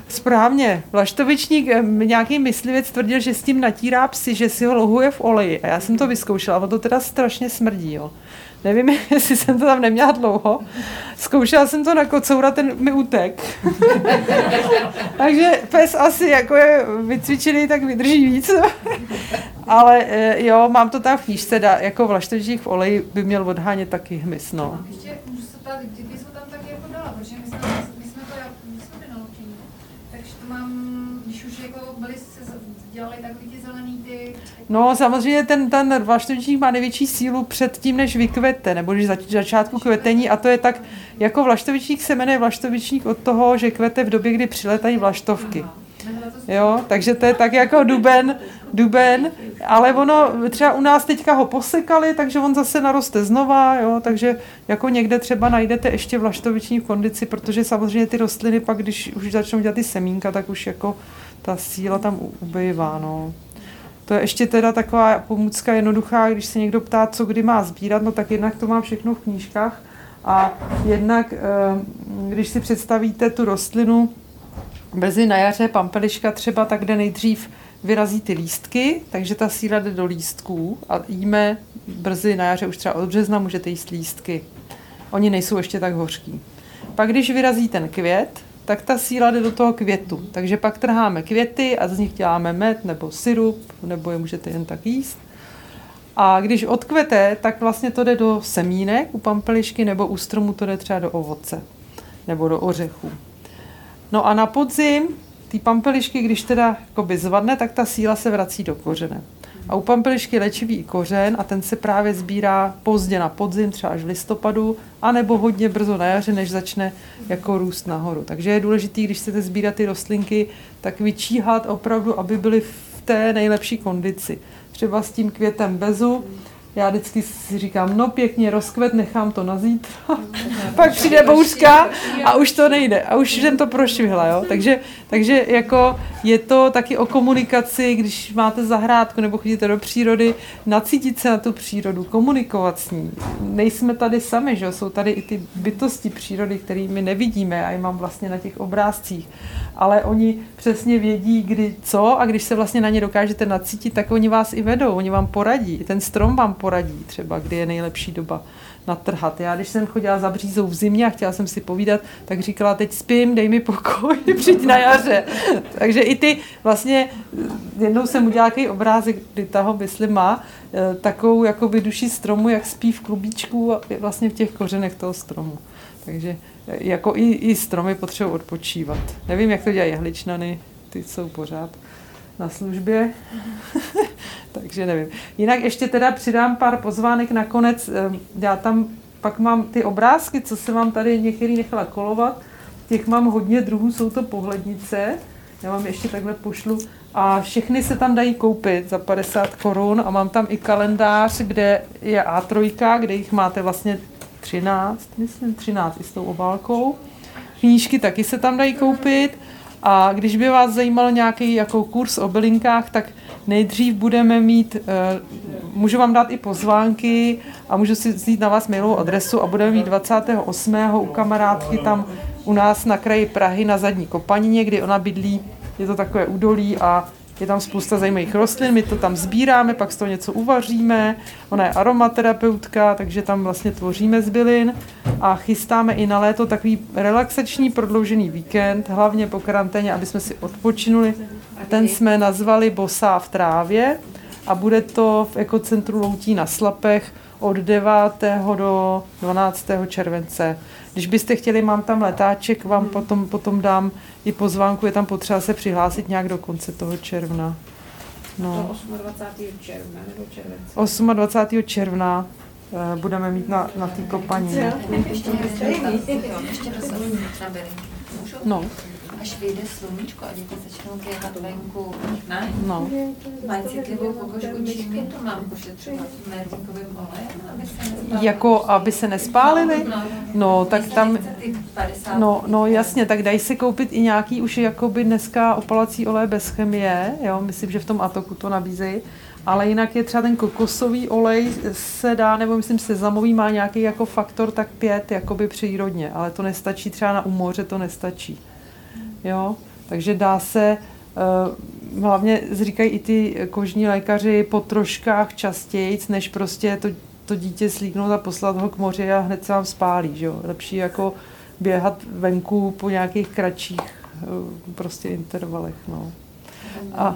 Správně. Vlaštovičník, nějaký myslivec tvrdil, že s tím natírá psi, že si ho lohuje v oleji. A já jsem to vyzkoušela, ono to teda strašně smrdí, jo. Nevím, jestli jsem to tam neměla dlouho. Zkoušela jsem to na kocoura, ten mi utek. Takže pes asi jako je vycvičený, tak vydrží víc. Ale jo, mám to tam v knížce, jako vlaštovičník v oleji by měl odhánět taky hmyz, no. Ještě můžu se ptát, kdyby jsem tam taky jako dala, protože my jsme to naučili. Takže to mám, když už jako byli se dělali takový ty zelený ty... No samozřejmě ten vlaštovčík má největší sílu před tím, než vykvete, nebo když začátku kvetení a to je tak, jako vlaštovičník se jmenuje vlaštovičník od toho, že kvete v době, kdy přiletají vlaštovky. Jo, takže to je tak jako duben, ale ono třeba u nás teďka ho posekali, takže on zase naroste znova, jo, takže jako někde třeba najdete ještě vlaštoviční v kondici, protože samozřejmě ty rostliny pak, když už začnou dělat ty semínka, tak už jako ta síla tam ubývá, no. To je ještě teda taková pomůcka jednoduchá, když se někdo ptá, co kdy má sbírat, no tak jednak to mám všechno v knížkách a jednak, když si představíte tu rostlinu brzy na jaře, pampeliška třeba, tak kde nejdřív vyrazí ty lístky, takže ta síla jde do lístků a jíme brzy na jaře, už třeba od března můžete jíst lístky. Oni nejsou ještě tak hořký. Pak když vyrazí ten květ, tak ta síla jde do toho květu. Takže pak trháme květy a z nich děláme med nebo sirup, nebo je můžete jen tak jíst. A když odkvete, tak vlastně to jde do semínek u pampelišky nebo u stromu to jde třeba do ovoce nebo do ořechů. No a na podzim ty pampelišky, když teda zvadne, tak ta síla se vrací do kořene. A u pampelišky léčivý kořen a ten se právě sbírá pozdě na podzim, třeba až v listopadu, anebo hodně brzo na jaře, než začne jako růst nahoru. Takže je důležité, když chcete sbírat ty rostlinky, tak vyčíhat opravdu, aby byly v té nejlepší kondici. Třeba s tím květem bezu, Já vždycky si říkám, no pěkně rozkvet, nechám to na zítra. Pak přijde bouřka a už to nejde. A už jsem to prošvihla, jo. Takže jako je to taky o komunikaci, když máte zahrádku nebo chodíte do přírody, nacítit se na tu přírodu, komunikovat s ní. Nejsme tady sami, že? Jsou tady i ty bytosti přírody, které my nevidíme. Já je mám vlastně na těch obrázcích. Ale oni přesně vědí, kdy co, a když se vlastně na ně dokážete nacítit, tak oni vás i vedou, oni vám poradí. Ten strom vám poradí třeba, kdy je nejlepší doba natrhat. Já když jsem chodila za břízou v zimě a chtěla jsem si povídat, tak říkala, teď spím, dej mi pokoj, přijď na jaře. Takže i ty vlastně, jednou jsem udělala takový obrázek, kdy ta ho, myslím, má takovou jakoby duši stromu, jak spí v klubíčku a vlastně v těch kořenech toho stromu. Takže jako i stromy potřebují odpočívat. Nevím, jak to dělají jehličnany, ty jsou pořád na službě, takže nevím. Jinak ještě teda přidám pár pozvánek nakonec. Já tam pak mám ty obrázky, co se vám tady některý nechala kolovat. Těch mám hodně druhů, jsou to pohlednice. Já vám ještě takhle pošlu. A všechny se tam dají koupit za 50 Kč a mám tam i kalendář, kde je A3, kde jich máte vlastně 13, myslím 13 i s tou obálkou. Knížky taky se tam dají koupit. A když by vás zajímalo nějaký jako kurz o bylinkách, tak nejdřív budeme mít, můžu vám dát i pozvánky a můžu si vzít na vás mailovou adresu a budeme mít 28. u kamarádky tam u nás na kraji Prahy na Zadní Kopanině, kdy ona bydlí, je to takové údolí a je tam spousta zajímavých rostlin, my to tam sbíráme, pak z toho něco uvaříme, ona je aromaterapeutka, takže tam vlastně tvoříme z bylin a chystáme i na léto takový relaxační prodloužený víkend, hlavně po karanténě, aby jsme si odpočinuli. Ten jsme nazvali Bosá v trávě a bude to v ekocentru Loutí na Slapech od 9. do 12. července. Když byste chtěli, mám tam letáček, vám potom dám i pozvánku, je tam potřeba se přihlásit nějak do konce toho června. No. 28. června nebo července? 28. června budeme mít na té kopanině. Ještě rozumím, na byli. Až vyjde sluníčko a děti začnou kývat venku, ne? No. Mají citlivou pokožku, čím je to mám pošetřovat mléčkovým olejem, aby se nespálili? Jako, aby se nespálili? No, tak tam... No, jasně, tak dají se koupit i nějaký už jakoby dneska opalací olej bez chemie, jo, myslím, že v tom Atoku to nabízejí, ale jinak je třeba ten kokosový olej se dá, nebo myslím sezamový, má nějaký jako faktor tak 5, jakoby přírodně, ale to nestačí, třeba na umoře to nestačí. Jo? Takže dá se, hlavně říkají i ty kožní lékaři, po troškách častěji, než prostě to dítě slíknout a poslat ho k moři a hned se vám spálí. Že jo? Lepší jako běhat venku po nějakých kratších prostě intervalech. No. A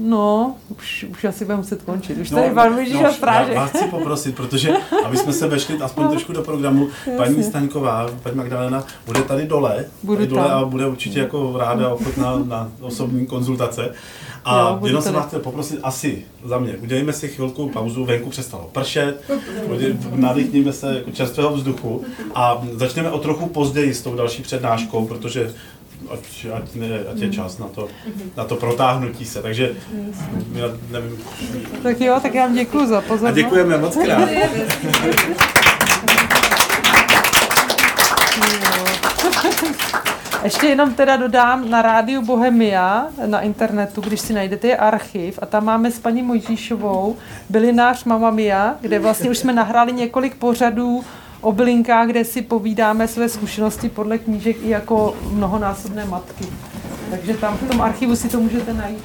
no, už asi budeme muset končit. Už tady pan Ježíš a strážek. Já vás chci poprosit, protože aby jsme se vešli aspoň trošku do programu. Paní Staňková, paní Magdalena, bude tady dole. Budu tady dole a bude určitě jako ráda ochotná na osobní konzultace. A jenom jsem vás chtěl poprosit, asi za mě, udělejme si chvilku pauzu, venku přestalo pršet, nadýchneme se jako čerstvého vzduchu a začneme o trochu později s tou další přednáškou, protože ať je čas na to protáhnutí se, takže já nevím. Tak jo, tak já vám děkuju za pozornost. A děkujeme moc krát. Ještě jenom teda dodám, na Rádiu Bohemia, na internetu, když si najdete, je archiv a tam máme s paní Mojžíšovou bylinář Mama Mia, kde vlastně už jsme nahráli několik pořadů o bylinkách, kde si povídáme své zkušenosti podle knížek i jako mnohonásobné matky. Takže tam v tom archivu si to můžete najít.